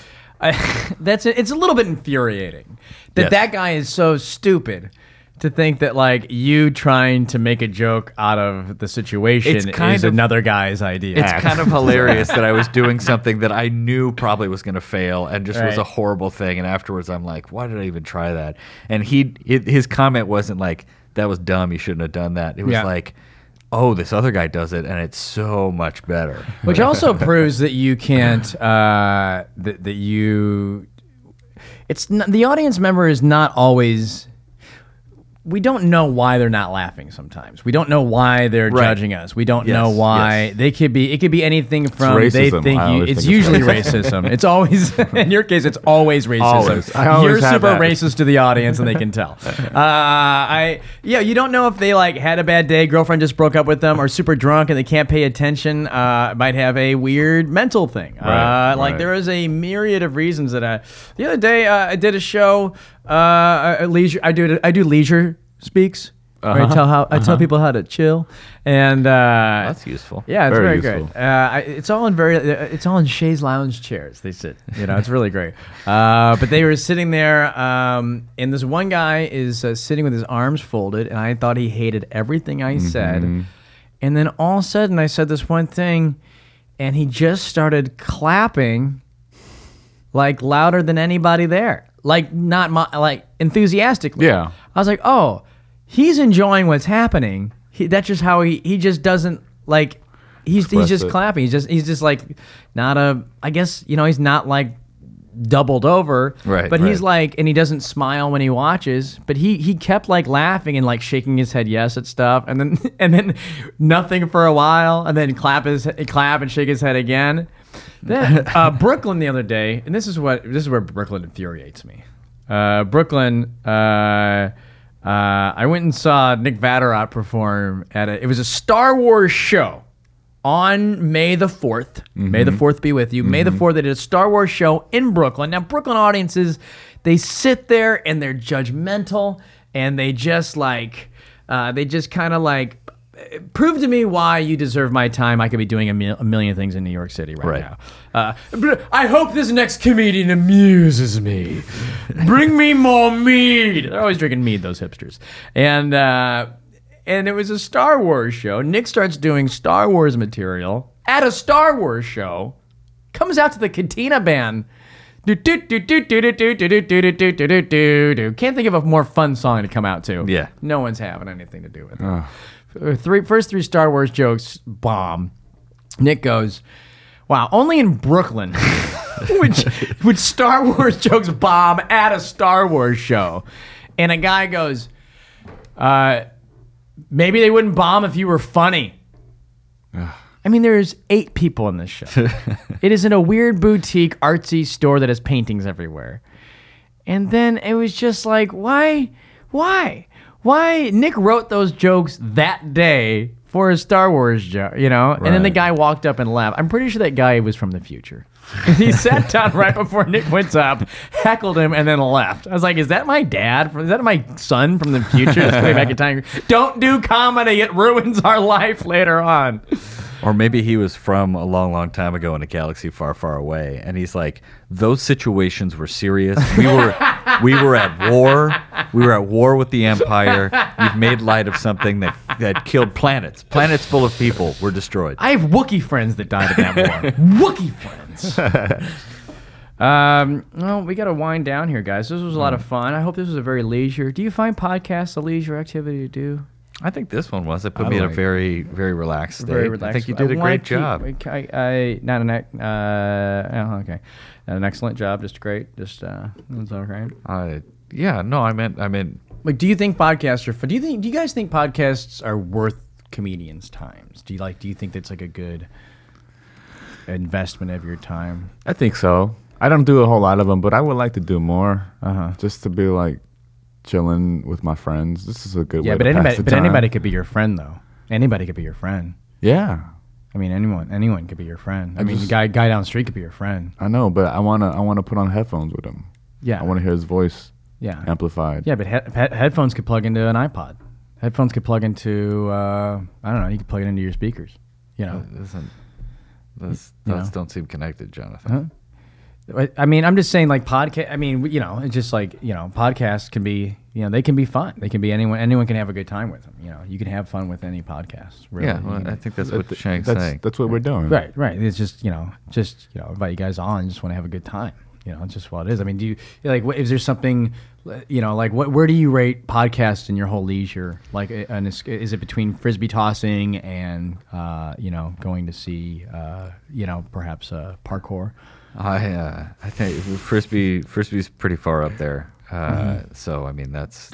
little bit infuriating that guy is so stupid to think that you trying to make a joke out of the situation is another guy's idea. It's kind of hilarious that I was doing something that I knew probably was going to fail and just was a horrible thing. And afterwards, I'm like, why did I even try that? And his comment wasn't that was dumb. You shouldn't have done that. It was oh, this other guy does it, and it's so much better. Which also proves that you can't It's not, the audience member is not always. We don't know why they're not laughing sometimes. We don't know why they're judging us. We don't know why. Yes. It could be anything from it's racism. It's usually racism. It's always, in your case, it's always racism. You're super racist to the audience and they can tell. You don't know if they had a bad day, girlfriend just broke up with them, or super drunk and they can't pay attention, might have a weird mental thing. There is a myriad of reasons that the other day I did a show, I do leisure speaks. where I tell people how to chill, and that's useful. Yeah, it's very useful. Great. It's all in chaise lounge chairs. They sit, it's really great. But they were sitting there, and this one guy is sitting with his arms folded, and I thought he hated everything I said. And then all of a sudden, I said this one thing, and he just started clapping, like louder than anybody there, like enthusiastically. Yeah, I was like, oh. He's enjoying what's happening. That's just how he just doesn't like. He's just clapping. He's just like not a. I guess he's not like doubled over. Right. But he's like, and he doesn't smile when he watches. But he kept like laughing and like shaking his head yes at stuff, and then nothing for a while, and then clap and shake his head again. Then Brooklyn the other day, and this is where Brooklyn infuriates me. Brooklyn. I went and saw Nick Vatterott perform it was a Star Wars show on May the 4th. May the 4th be with you. May the 4th, they did a Star Wars show in Brooklyn. Now, Brooklyn audiences, they sit there and they're judgmental, and they just like, they just kind of like, prove to me why you deserve my time. I could be doing a million things in New York City right now. I hope this next comedian amuses me. Bring me more mead. They're always drinking mead, those hipsters. And it was a Star Wars show. Nick starts doing Star Wars material at a Star Wars show. Comes out to the Katina band. Can't think of a more fun song to come out to. Yeah. No one's having anything to do with it. First three Star Wars jokes bomb. Nick goes, wow, only in Brooklyn would Star Wars jokes bomb at a Star Wars show. And a guy goes, maybe they wouldn't bomb if you were funny. I mean, there's 8 people in this show. It is in a weird boutique artsy store that has paintings everywhere. And then it was just like, why? Why? Nick wrote those jokes that day for a Star Wars joke, Right. And then the guy walked up and laughed. I'm pretty sure that guy was from the future. He sat down right before Nick went up, heckled him, and then left. I was like, is that my dad? Is that my son from the future? That's way back in time. Don't do comedy. It ruins our life later on. Or maybe he was from a long, long time ago in a galaxy far, far away. And he's like, those situations were serious. We were at war. We were at war with the Empire. You've made light of something that killed planets. Planets full of people were destroyed. I have Wookiee friends that died in that war. Wookiee friends. Well, we got to wind down here, guys. This was a lot of fun. I hope this was a very leisure. Do you find podcasts a leisure activity to do? I think this one was. It put me in a very, very relaxed state. Very relaxed. I think you did a great job. An excellent job. Just great. Just it's all right. Yeah. No, I meant. Like, do you think podcasts are fun? Do you guys think podcasts are worth comedians' times? Do you think that's like a good investment of your time? I think so. I don't do a whole lot of them, but I would like to do more. Just to be like. Chilling with my friends. This is a good way to pass the time. But anybody could be your friend, though. Anybody could be your friend. Yeah. I mean, anyone could be your friend. I mean, guy down the street could be your friend. I know, but I wanna put on headphones with him. Yeah. I want to hear his voice. Yeah. Amplified. Yeah, but headphones could plug into an iPod. Headphones could plug into I don't know. You could plug it into your speakers. Those don't seem connected, Jonathan. Huh? I mean, I'm just saying, like podcast. I mean, it's just like podcasts can be, they can be fun. They can be anyone can have a good time with them. You can have fun with any podcast. Really. Yeah, well, I think that's what Sheng's saying. That's what we're doing. Right. It's just invite you guys on. Just want to have a good time. It's just what it is. I mean, do you like? Is there something, like what? Where do you rate podcasts in your whole leisure? Like, is it between frisbee tossing and going to see perhaps parkour? I think frisbee's pretty far up there. So I mean it's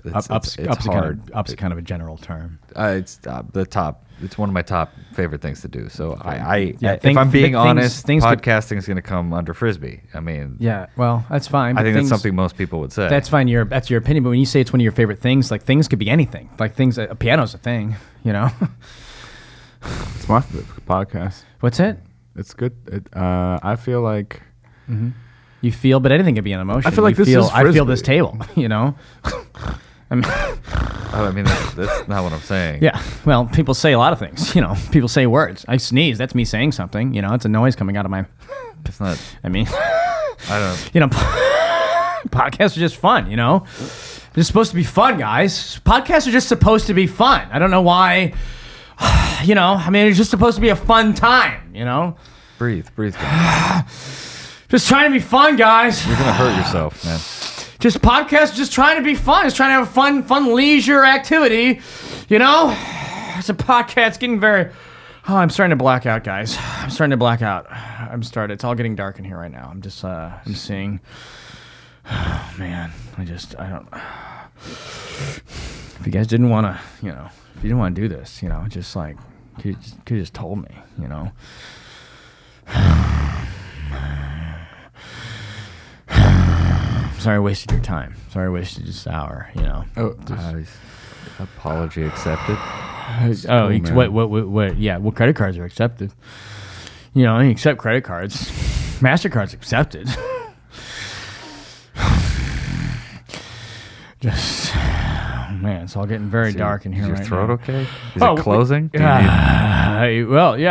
hard. Up's kind of a general term. It's the top. It's one of my top favorite things to do. So if I'm being honest, podcasting is going to come under frisbee. I mean, yeah, well, that's fine. I think that's something most people would say. That's fine. That's your opinion. But when you say it's one of your favorite things, like things could be anything. Like things, a piano's a thing. It's my podcast. What's it? It's good. I feel like. You feel, but anything could be an emotion. I feel like this is frisbee. I feel this table, I mean, I mean, that's not what I'm saying. Yeah. Well, people say a lot of things. You know, people say words. I sneeze. That's me saying something. You know, it's a noise coming out of my... It's not... I mean... I don't know. You know, podcasts are just fun, you know? They're supposed to be fun, guys. Podcasts are just supposed to be fun. I don't know why... You know, I mean, it's just supposed to be a fun time, you know? Breathe. Just trying to be fun, guys. You're going to hurt yourself, man. Just podcasts, just trying to be fun. Just trying to have a fun leisure activity, you know? It's a podcast. It's getting very... Oh, I'm starting to black out, guys. It's all getting dark in here right now. I'm just, I'm seeing... Oh, man. If you guys didn't want to, you know... If you didn't want to do this, you know, just like, could have just told me, you know. Sorry I wasted your time. Sorry I wasted this hour, you know. Oh, apology accepted. What? Yeah, well, credit cards are accepted. You know, you accept credit cards. MasterCard's accepted. Just... Man, it's all getting very dark in here right now. Is your throat okay? Is it closing? Well, yeah.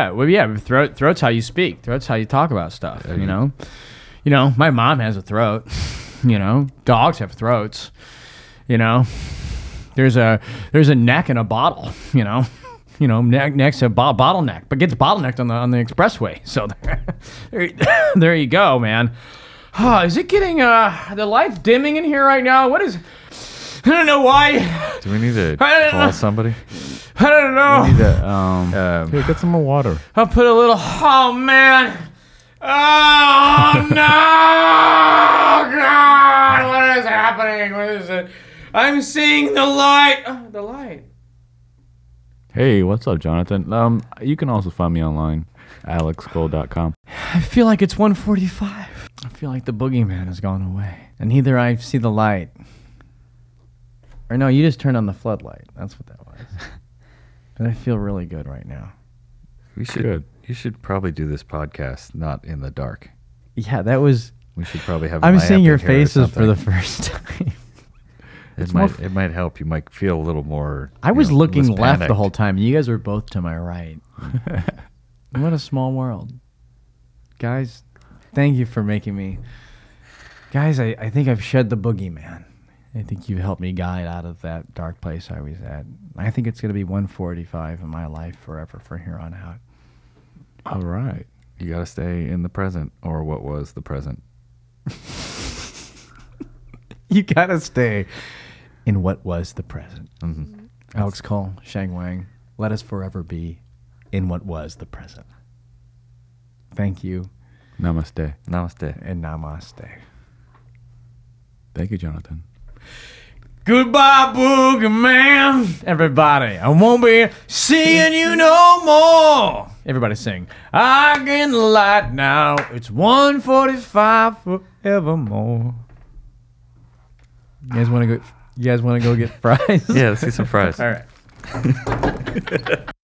Well, yeah. Throat's how you speak. Throat's how you talk about stuff, you know? You know, my mom has a throat. You know? Dogs have throats. You know? There's a neck in a bottle, you know? You know, neck's a bottleneck, but gets bottlenecked on the expressway. So there you go, man. Oh, is it getting, the light's dimming in here right now? What is... I don't know why. Do we need to call somebody? I don't know. We need to, here, get some more water. I'll put a little... Oh, man. Oh, no. God, what is happening? What is it? I'm seeing the light. Oh, the light. Hey, what's up, Jonathan? You can also find me online, alexcole.com. I feel like it's 1:45. I feel like the boogeyman has gone away. And either I see the light... Or no, you just turned on the floodlight. That's what that was. And I feel really good right now. You should probably do this podcast not in the dark. Yeah, that was... We should probably have... I'm seeing your faces for the first time. It might help. You might feel a little more... I was looking left the whole time. You guys were both to my right. What a small world. Guys, thank you for making me... Guys, I think I've shed the boogeyman. I think you helped me guide out of that dark place I was at. I think it's going to be 1:45 in my life forever from here on out. All right. You got to stay in the present, or what was the present? You got to stay in what was the present. Mm-hmm. Alex Koll, Sheng Wang, let us forever be in what was the present. Thank you. Namaste. Namaste. And namaste. Thank you, Jonathan. Goodbye, boogeyman. Everybody, I won't be seeing you no more. Everybody sing. I get the light now. It's 1:45 forevermore. You guys want to go get fries? Yeah, let's get some fries. All right.